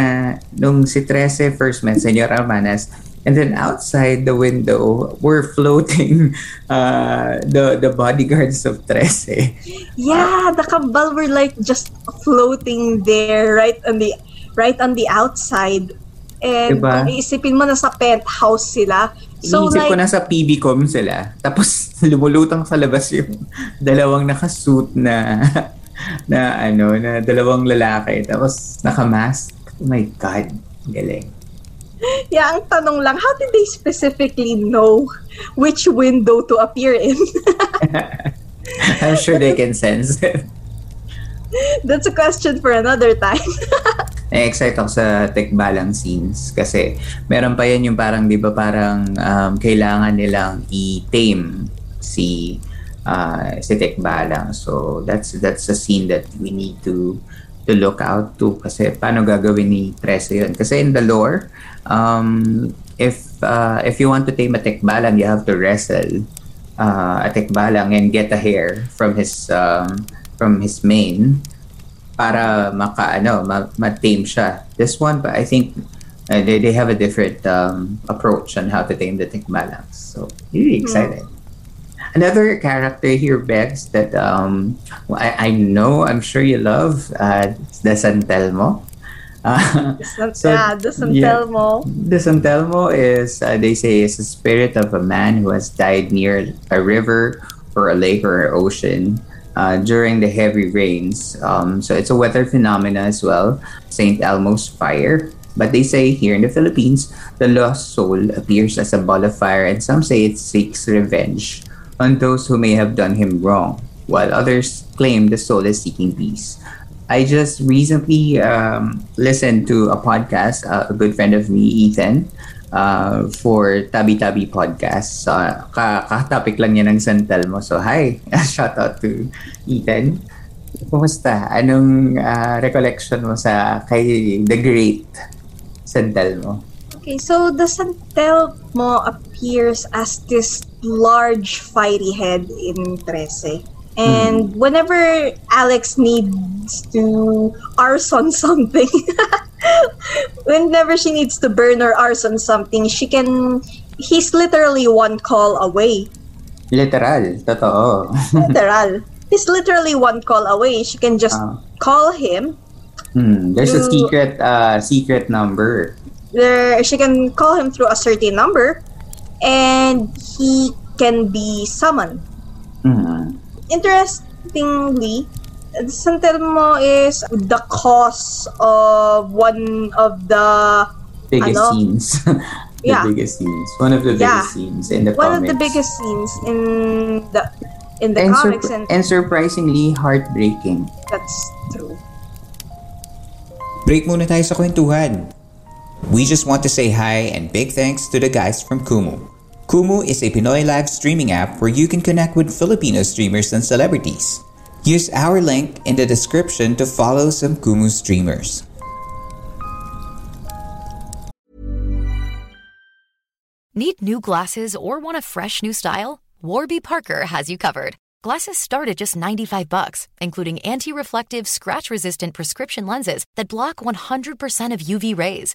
nung si Trese first met Senor Armanas, and then outside the window were floating uh, the the bodyguards of Trese. Yeah, the Kambal were like just floating there right on the right on the outside. And diba? Kung iisipin mo, nasa penthouse sila. So, iisip like, ko nasa P B Com sila. Tapos lumulutang sa labas yung dalawang nakasuit na na ano, na dalawang lalaki. Tapos naka-mask. Oh my God. Galing. Yeah, ang tanong lang, how did they specifically know which window to appear in? I'm sure they can sense it. That's a question for another time. Na-excite ako sa Tikbalang scenes kasi meron pa yan yung parang, di ba, parang um, kailangan nilang i-tame si uh, si Tikbalang. So that's that's a scene that we need to to look out to kasi paano gagawin ni Trese yun. Kasi in the lore, um, if uh, if you want to tame a Tikbalang, you have to wrestle uh, a Tikbalang and get a hair from his um, from his mane para maka ano ma-tame siya. This one, but I think Uh, they they have a different um, approach on how to tame the Tikbalang. So really excited. Mm. Another character here, Bex, that um, I I know I'm sure you love. Uh, it's the Santelmo. Uh, so, yeah, the Santelmo. Yeah, the Santelmo is uh, they say is the spirit of a man who has died near a river or a lake or an ocean. Uh, during the heavy rains, um, so it's a weather phenomena as well. Saint Elmo's fire. But they say here in the Philippines, the lost soul appears as a ball of fire, and some say it seeks revenge on those who may have done him wrong, while others claim the soul is seeking peace. I just recently um, listened to a podcast, uh, a good friend of me, Ethan, uh, for Tabi Tabi Podcast. Uh, Kakatopic lang yan ng Santelmo. So hi, shout out to Ethan. Kumusta? Anong uh, recollection mo sa kay The Great Santelmo? Okay, so the Santelmo appears as this large fiery head in Trese. And hmm. whenever Alex needs to arson something, whenever she needs to burn or arson something, she can, he's literally one call away. Literal, totoo. Literal. He's literally one call away. She can just uh, call him. Hmm, there's to, a secret uh, secret number. There, she can call him through a certain number, and he can be summoned. Mm-hmm. Interestingly, Santelmo is the cause of one of the biggest ano, scenes. the yeah. biggest scenes. One of the yeah. biggest scenes in the one comics. One of the biggest scenes in the in the and comics surp- and, and surprisingly heartbreaking. That's true. Break muna tayo sa kwentuhan. We just want to say hi and big thanks to the guys from Kumu. Kumu is a Pinoy live streaming app where you can connect with Filipino streamers and celebrities. Use our link in the description to follow some Kumu streamers. Need new glasses or want a fresh new style? Warby Parker has you covered. Glasses start at just ninety-five bucks, including anti-reflective, scratch-resistant prescription lenses that block one hundred percent of U V rays.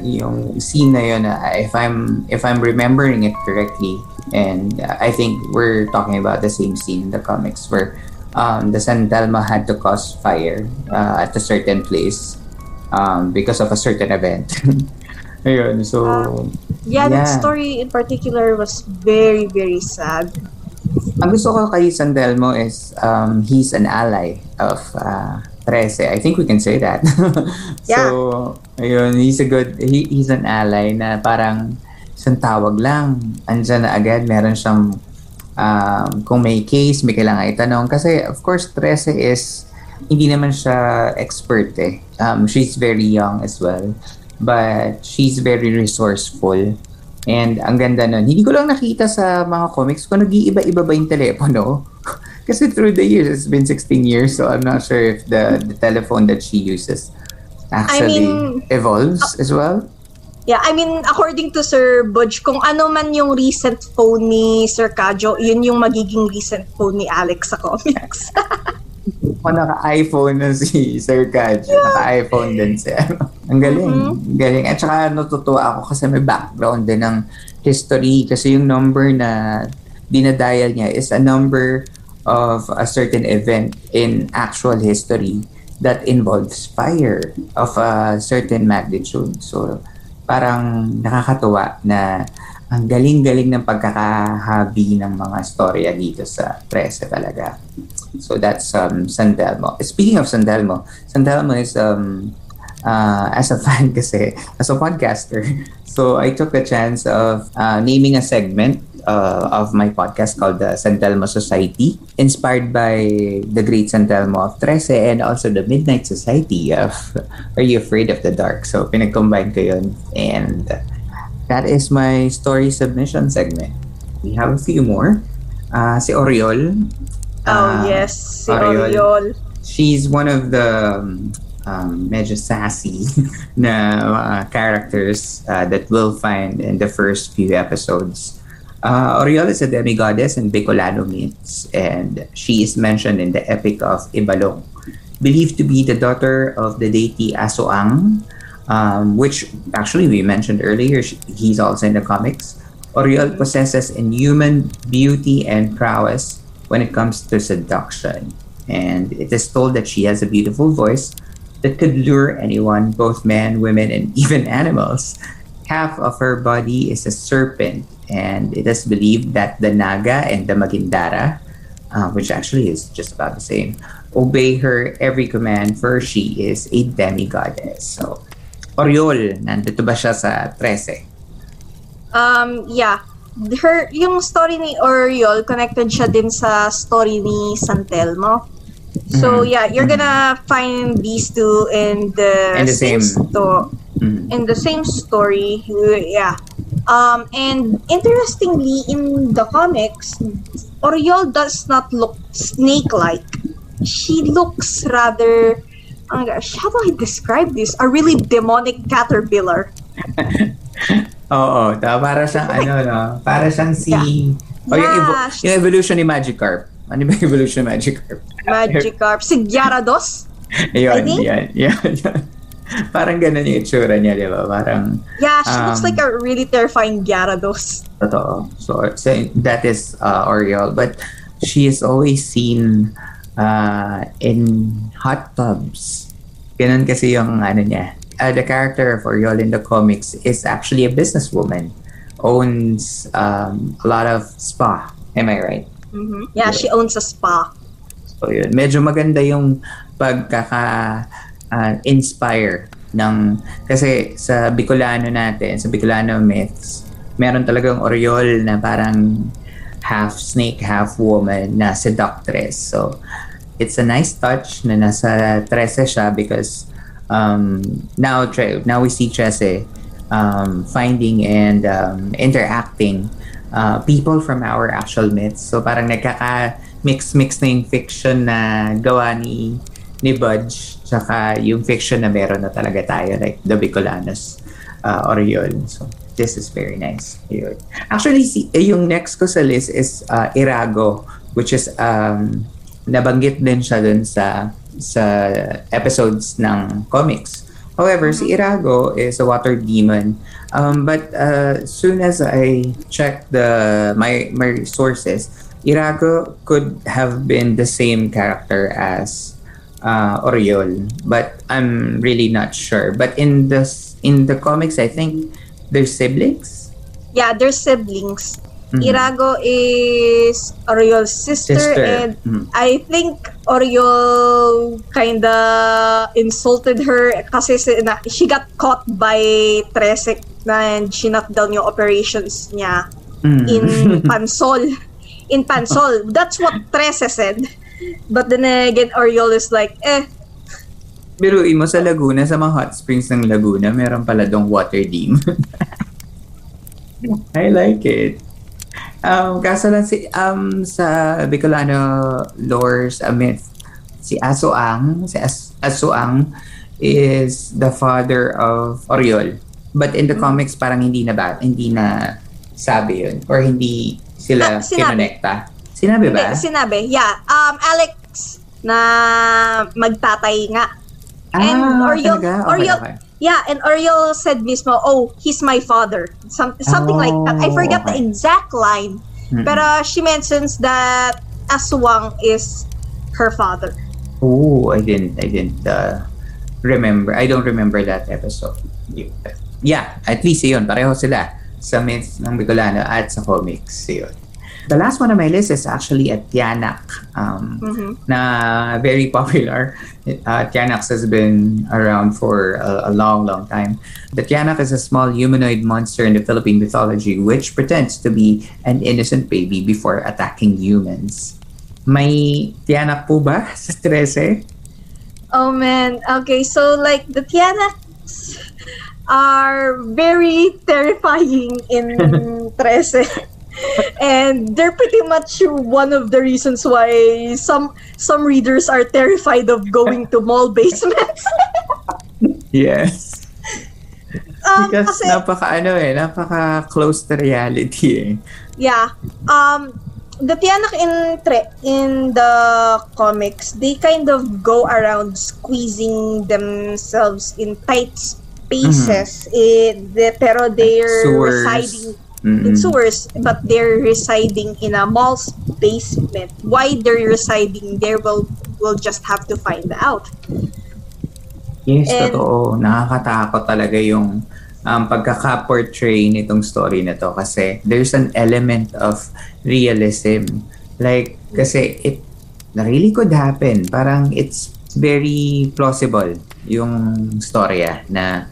Yung scene na yun, uh, if I'm if I'm remembering it correctly, and uh, I think we're talking about the same scene in the comics where um, the Santelmo had to cause fire uh, at a certain place um, because of a certain event. Ayun, so uh, yeah, yeah, that story in particular was very very sad. Ang gusto ko kay Santelmo is um, he's an ally of uh, Trese. I think we can say that. Yeah. So, ayun, he's a good, he, he's an ally na parang isang tawag lang. Andiyan na agad, meron siyang, um, kung may case, may kailangan itanong. Kasi, of course, Trese is, hindi naman siya expert eh. Um, she's very young as well. But she's very resourceful. And ang ganda nun. Hindi ko lang nakita sa mga comics kung nag-iiba-iba ba yung telepono. Kasi through the years, it's been sixteen years, so I'm not sure if the, the telephone that she uses actually I mean, evolves uh, as well. Yeah, I mean, according to Sir Budj, kung ano man yung recent phone ni Sir Kajo, yun yung magiging recent phone ni Alex sa comics. Kung naka-iPhone na si Sir Kajo, yeah. Naka-iPhone din siya. Ang galing, mm-hmm. galing. At saka natutuwa ako kasi may background din ng history. Kasi yung number na dinadial niya is a number of a certain event in actual history that involves fire of a certain magnitude. So, parang nakakatuwa na ang galing-galing ng pagkakahabi ng mga storya dito sa Trese talaga. So, that's um, Santelmo. Speaking of Santelmo, Santelmo is um, uh, as a fan kasi, as a podcaster. So I took a chance of uh, naming a segment uh, of my podcast called the Santelmo Society, inspired by the great Santelmo of Trese and also the Midnight Society of Are You Afraid of the Dark? So pinag-combine ko yun, and that is my story submission segment. We have a few more. Uh, si Aureole. Uh, oh yes, si Aureole. Aureole. She's one of the um, um, medyo sassy na uh, characters uh, that we'll find in the first few episodes. Uh, Aureole is a demigoddess in Bicolano myths, and she is mentioned in the epic of Ibalong, believed to be the daughter of the deity Aswang, um, which actually we mentioned earlier. She, he's also in the comics. Aureole possesses inhuman beauty and prowess when it comes to seduction, and it is told that she has a beautiful voice that could lure anyone, both men, women, and even animals. Half of her body is a serpent, and it is believed that the Naga and the Magindara, uh, which actually is just about the same, obey her every command, for she is a demigoddess. So, Aureole, nandito ba siya sa Trese? Um, yeah. Her, yung story ni Aureole, connected siya din sa story ni Santelmo. So, mm-hmm. yeah, you're gonna find these two in the, in the same, same. Sto- mm-hmm. in the same story. Yeah. Um, and interestingly, in the comics, Aureole does not look snake-like. She looks rather, oh gosh, how do I describe this? A really demonic caterpillar. Oo, ta para siyang ano no, para siyang si yeah. oh, yung, evo- yung evolution ni Magikarp. Ano ba yung evolution ni Magikarp? Magikarp si Gyarados? Ayun, yeah, yeah. Parang ganun yung itsura niya, di ba? Parang yeah, she um, looks like a really terrifying Gyarados. Totoo. So, so that is uh, Aureole, but she is always seen uh, in hot tubs. Ganun kasi yung ano niya. Uh, the character of Aureole in the comics is actually a businesswoman, owns um, a lot of spa. Am I right? Mm-hmm. Yeah, yeah, she owns a spa. So yun, medyo maganda yung pagkaka-inspire uh, ng, kasi sa Bicolano natin, sa Bicolano myths, meron talagang Aureole na parang half snake, half woman na seductress. So it's a nice touch na nasa Trese siya because Um, now, now we see Trese um, finding and um, interacting uh, people from our actual myths. So parang nagkaka-mix-mix na yung fiction na gawa ni, ni Budge tsaka yung fiction na meron na talaga tayo, like the Bicolanos uh, Aureole. So this is very nice. Actually, si, yung next ko sa list is uh, Irago, which is um, nabanggit din siya dun sa sa episodes ng comics. However, si Irago is a water demon. Um, but as uh, soon as I checked the my my sources, Irago could have been the same character as uh, Aureole, but I'm really not sure. But in the in the comics, I think they're siblings. Yeah, they're siblings. Mm-hmm. Irago is Aureole's sister, sister. and mm-hmm. I think Aureole kinda insulted her kasi she got caught by Trese and she knocked down yung operations niya mm. in Pansol. In Pansol. That's what Trese said. But then again, Aureole is like, eh. Biruin mo sa Laguna, sa mga hot springs ng Laguna, meron pala dong water demon. I like it. Um, kaso lang si, um, sa Bicolano lore's a myth, si Aswang, si As- Aswang is the father of Aureole. But in the mm-hmm. comics, parang hindi na ba, hindi na sabi yun, or hindi sila ah, kinonekta. Sinabi ba? Hindi, sinabi, yeah. Um, Alex na magtatay nga. Ah, and Aureole, okay, Aureole, okay. Yeah, and Aureole said mismo, oh, he's my father. Some, something oh, like that. I forgot okay. the exact line. Mm-mm. Pero she mentions that Aswang is her father. Oh, I didn't, I didn't uh, remember. I don't remember that episode. Yeah, at least yun. Pareho sila sa myths ng Bicolano at sa comics. Yun. The last one on my list is actually at Tiyanak, um, mm-hmm. na very popular. Uh, Tiyanak has been around for a, a long, long time. The Tiyanak is a small humanoid monster in the Philippine mythology which pretends to be an innocent baby before attacking humans. May Tiyanak po ba sa Trese? Oh man, okay, so like the Tiyanaks are very terrifying in Trese. And they're pretty much one of the reasons why some some readers are terrified of going to mall basements. Yes. Um, because kasi, napaka ano eh, napaka close to reality eh. Yeah. Um, the Tiyanak in tre- in the comics, they kind of go around squeezing themselves in tight spaces. Mm-hmm. Eh, they, pero they're sewers. residing Mm-hmm. in sewers, but they're residing in a mall's basement. Why they're residing there, we'll, we'll just have to find out. Yes, and, totoo. Nakakatakot talaga yung um, pagkaka-portray nitong story na to kasi there's an element of realism. Like, kasi it really could happen. Parang it's very plausible yung storya na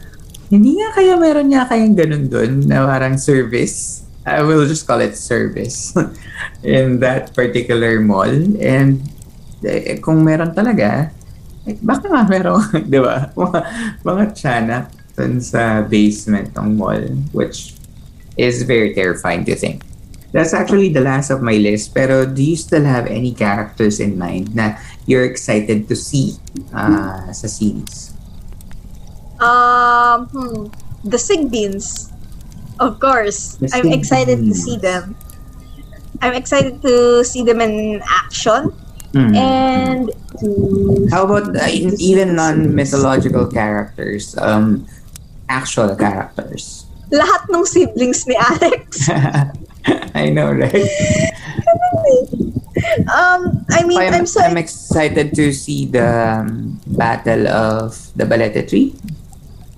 hindi nga kaya meron nga kayang ganun dun na parang service. I will just call it service in that particular mall. And eh, kung meron talaga, eh, baka nga meron, di ba? Mga, mga tiyanak dun sa basement ng mall, which is very terrifying to think. That's actually the last of my list. Pero do you still have any characters in mind na you're excited to see uh, sa series? Um, hmm, the Sigbeans, of course. The I'm excited beans. to see them. I'm excited to see them in action. Mm-hmm. And how about uh, even non-mythological characters? Um, actual characters. Lahat ng siblings ni Alex. I know, right? Um, I mean, I'm, I'm so I'm excited to see the um, battle of the Balete Tree.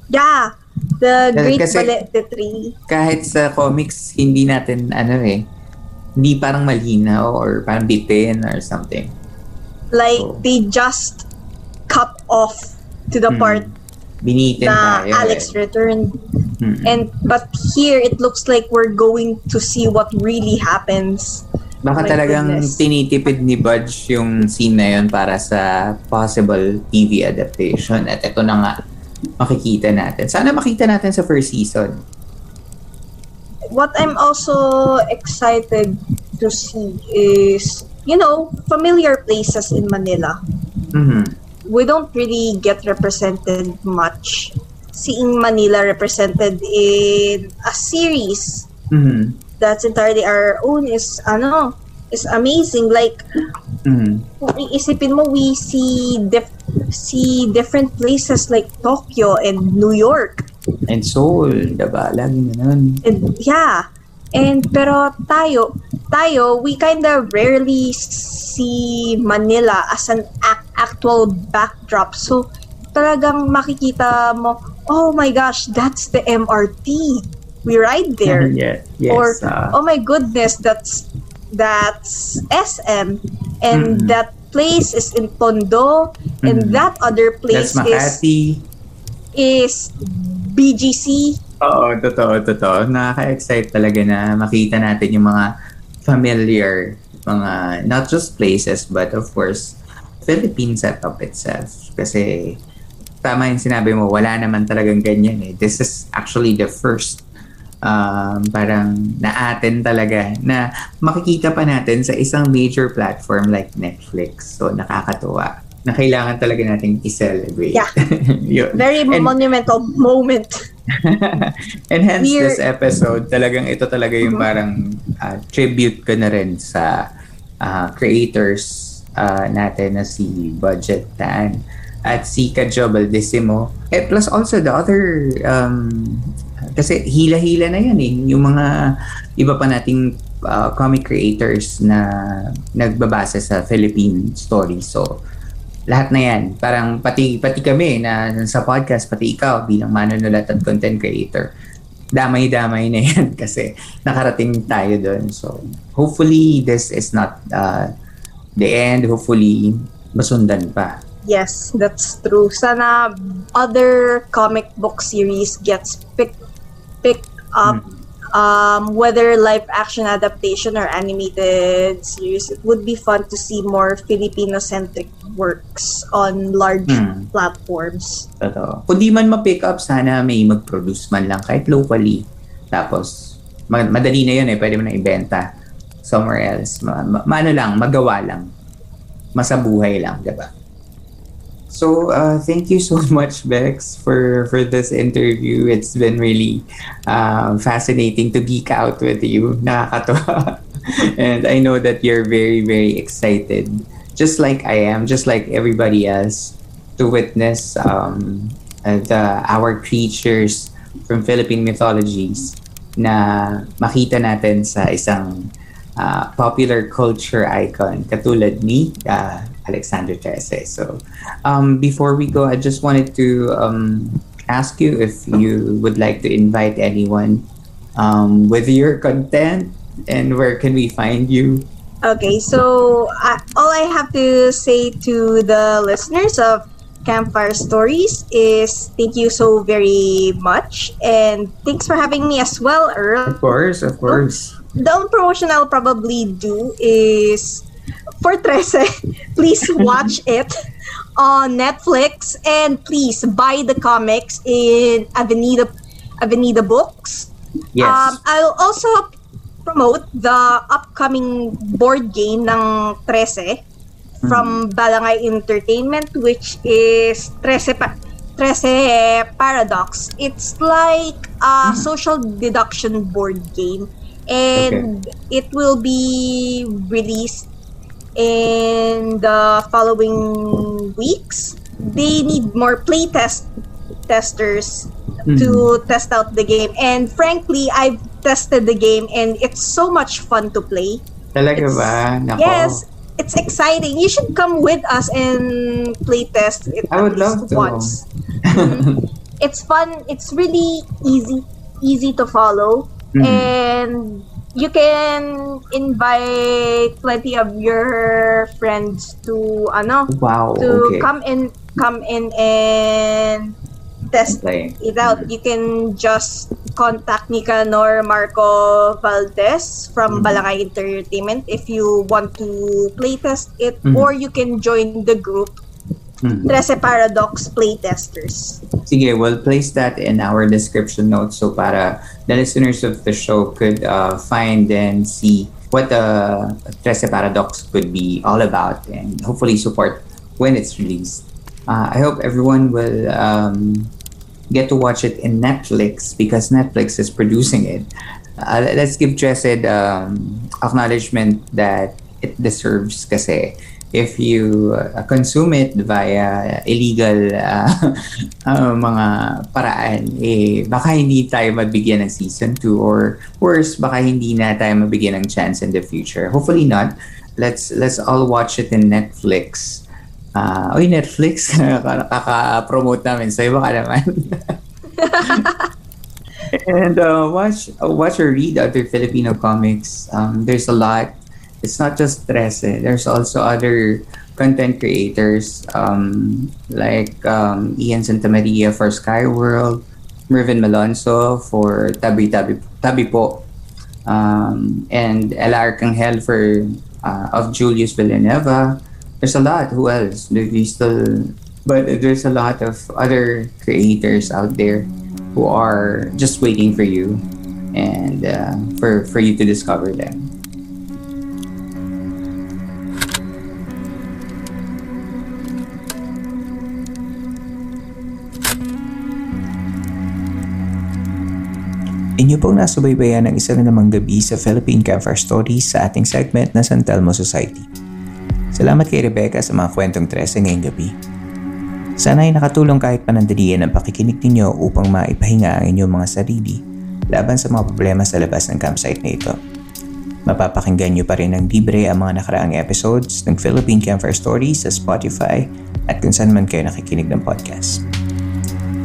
Yeah, the Great kasi, Balete Tree. Kahit sa comics, hindi natin, ano eh, hindi parang malinaw or parang bitin or something. Like, so, they just cut off to the hmm, part na tayo, Alex eh. returned. Hmm. And, but here, it looks like we're going to see what really happens. Baka My talagang goodness. tinitipid ni Budge yung scene na yun para sa possible T V adaptation. At ito na nga. Makikita natin. Sana makita natin sa first season. What I'm also excited to see is, you know, familiar places in Manila. Mm-hmm. We don't really get represented much. Seeing Manila represented in a series mm-hmm. that's entirely our own is, ano, is amazing. Like, mm-hmm. kung iisipin mo, we see different see different places like Tokyo and New York. And Seoul, diba? Lagi na nun. And, yeah. And pero tayo, tayo, we kind of rarely see Manila as an act- actual backdrop. So, talagang makikita mo, oh my gosh, that's the M R T. We ride there. yeah, yes, or, uh, oh my goodness, that's that's S M. And mm-hmm. that place is in Tondo, and mm-hmm. that other place is is B G C. Oo, totoo, totoo. Nakaka-excite talaga na makita natin yung mga familiar, mga not just places, but of course, Philippine setup itself. Kasi, tama yung sinabi mo, wala naman talagang ganyan eh. This is actually the first Um, parang naatin talaga na makikita pa natin sa isang major platform like Netflix. So, nakakatuwa. Na kailangan talaga nating i-celebrate. Yeah. Very and, monumental moment. And hence We're... this episode, talagang ito talaga yung mm-hmm. parang uh, tribute ko na rin sa uh, creators uh, natin na si Budjette Tan at si Kajo Baldisimo. Eh, plus also the other um, kasi hila-hila na yan eh. Yung mga iba pa nating uh, comic creators na nagbabase sa Philippine story. So, lahat na yan. Parang pati, pati kami na sa podcast, pati ikaw bilang manunulat at content creator. damay-damay na yan kasi nakarating tayo doon. So, hopefully, this is not uh, the end. Hopefully, masundan pa. Yes, that's true. Sana other comic book series gets picked pick up, mm-hmm. um, whether live-action adaptation or animated series. It would be fun to see more Filipino-centric works on large hmm. platforms. Totoo. Kung di man ma-pick up, sana may mag-produce man lang kahit locally. Tapos, ma- madali na yun eh. Pwede mo na ibenta somewhere else. Ma- ma- ano lang, magawa lang. Masabuhay lang, diba? So, uh, thank you so much, Bex, for, for this interview. It's been really um, fascinating to geek out with you. Nakakatawa. And I know that you're very, very excited. Just like I am, just like everybody else, to witness um, the our creatures from Philippine mythologies na makita natin sa isang uh, popular culture icon katulad ni uh, Alexander Trese. So, um, before we go, I just wanted to um, ask you if you would like to invite anyone um, with your content, and where can we find you? Okay, so uh, all I have to say to the listeners of Campfire Stories is thank you so very much, and thanks for having me as well, Earl. Of course, of course. The, the only promotion I'll probably do is for Trese. Please watch it on Netflix, and please buy the comics in Avenida, Avenida Books. Yes. Um, I'll also promote the upcoming board game ng Trese from mm-hmm. Balangay Entertainment, which is Trese pa- Trese Paradox. It's like a mm-hmm. social deduction board game, and okay. it will be released in the following weeks. They need more play test testers mm-hmm. to test out the game, and frankly, I've tested the game and it's so much fun to play. Talaga ba? Nako. Yes, it's exciting. You should come with us and play test it. I would love to. Once. mm-hmm. It's fun. It's really easy, easy to follow, mm-hmm. and you can invite plenty of your friends to ano wow, to okay. come in, come in and test okay. it out. You can just contact Nicanor Marco Valdez from mm-hmm. Balangay Entertainment if you want to playtest it, mm-hmm. or you can join the group mm-hmm. Trese Paradox Playtesters. Sige, we'll place that in our description notes so para the listeners of the show could uh, find and see what uh, Trese Paradox could be all about, and hopefully support when it's released. Uh, I hope everyone will um, get to watch it in Netflix because Netflix is producing it. Uh, let's give Trese um, acknowledgement that it deserves kasi if you uh, consume it via illegal uh, uh, mga paraan, eh, baka hindi tayo mabigyan ng season two, or worse, baka hindi na tayo mabigyan ng chance in the future. Hopefully not. Let's, let's all watch it in Netflix. Uh, oy, Netflix, kaka-promote namin sa'yo, baka naman. And uh, watch uh, watch or read other Filipino comics. Um, there's a lot. It's not just Trese. There's also other content creators um, like um, Ian Santamaria for Skyworld, Mervyn Malonzo for Tabi Tabi Tabi Po, um, and Ella Arcangel for uh, of Julius Villanueva. There's a lot. Who else? There's still, but there's a lot of other creators out there who are just waiting for you, and uh, for for you to discover them. Inyo pong nasubaybayan ang isa na namang gabi sa Philippine Camper Stories sa ating segment na Santelmo Society. Salamat kay Rebecca sa mga kwentong Trese ngayong gabi. Sana ay nakatulong kahit panandalian ang pakikinig ninyo upang maipahinga ang inyong mga sarili laban sa mga problema sa labas ng campsite na ito. Mapapakinggan nyo pa rin ng libre ang mga nakaraang episodes ng Philippine Camper Stories sa Spotify at kung saan man kayo nakikinig ng podcast.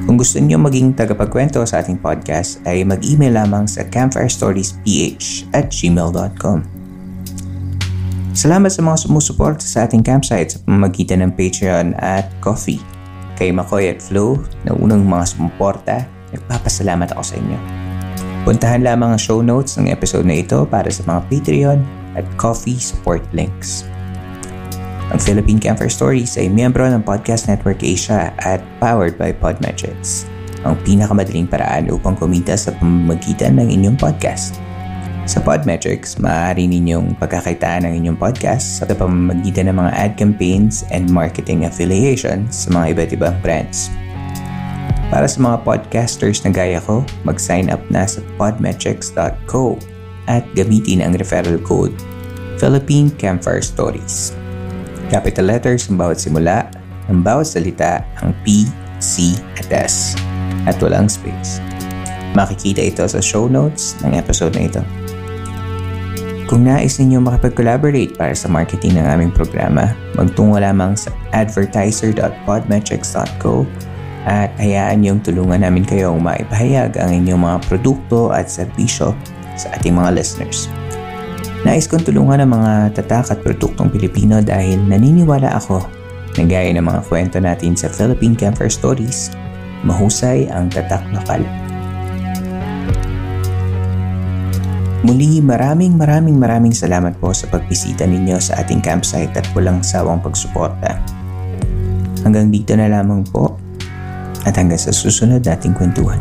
Kung Kung gusto niyo maging tagapagkwento sa ating podcast ay mag-email lamang sa campfirestoriesph at gmail dot com. Salamat sa mga sumusuporta sa ating campsite sa pamamagitan ng Patreon at Ko-fi. Kay Makoy at Flo na unang mga sumuporta, nagpapasalamat ako sa inyo. Puntahan lamang ang show notes ng episode na ito para sa mga Patreon at Ko-fi support links. Ang Philippine Camper Stories ay miyembro ng Podcast Network Asia at powered by Podmetrics, ang pinakamadaling paraan upang kumita sa pamamagitan ng inyong podcast. Sa Podmetrics, maaari ninyong pagkakitaan ng inyong podcast sa pamamagitan ng mga ad campaigns and marketing affiliations sa mga iba't ibang brands. Para sa mga podcasters na gaya ko, mag-sign up na sa podmetrics dot co at gamitin ang referral code Philippine Camper Stories. Capital letters ang bawat simula, ang bawat salita, ang P, C, at S, at walang space. Makikita ito sa show notes ng episode na ito. Kung nais ninyo makapag-collaborate para sa marketing ng aming programa, magtungo lamang sa advertiser dot podmetrics dot co at hayaan niyong tulungan namin kayong maipahayag ang inyong mga produkto at serbisyo sa ating mga listeners. Nais kong tulungan ang mga tatak at produktong Pilipino dahil naniniwala ako na gaya ng mga kwento natin sa Philippine Camper Stories, mahusay ang tatak lokal. Muli, maraming maraming maraming salamat po sa pagbisita ninyo sa ating campsite at walang sawang pagsuporta. Hanggang dito na lamang po at hanggang sa susunod nating kwentuhan.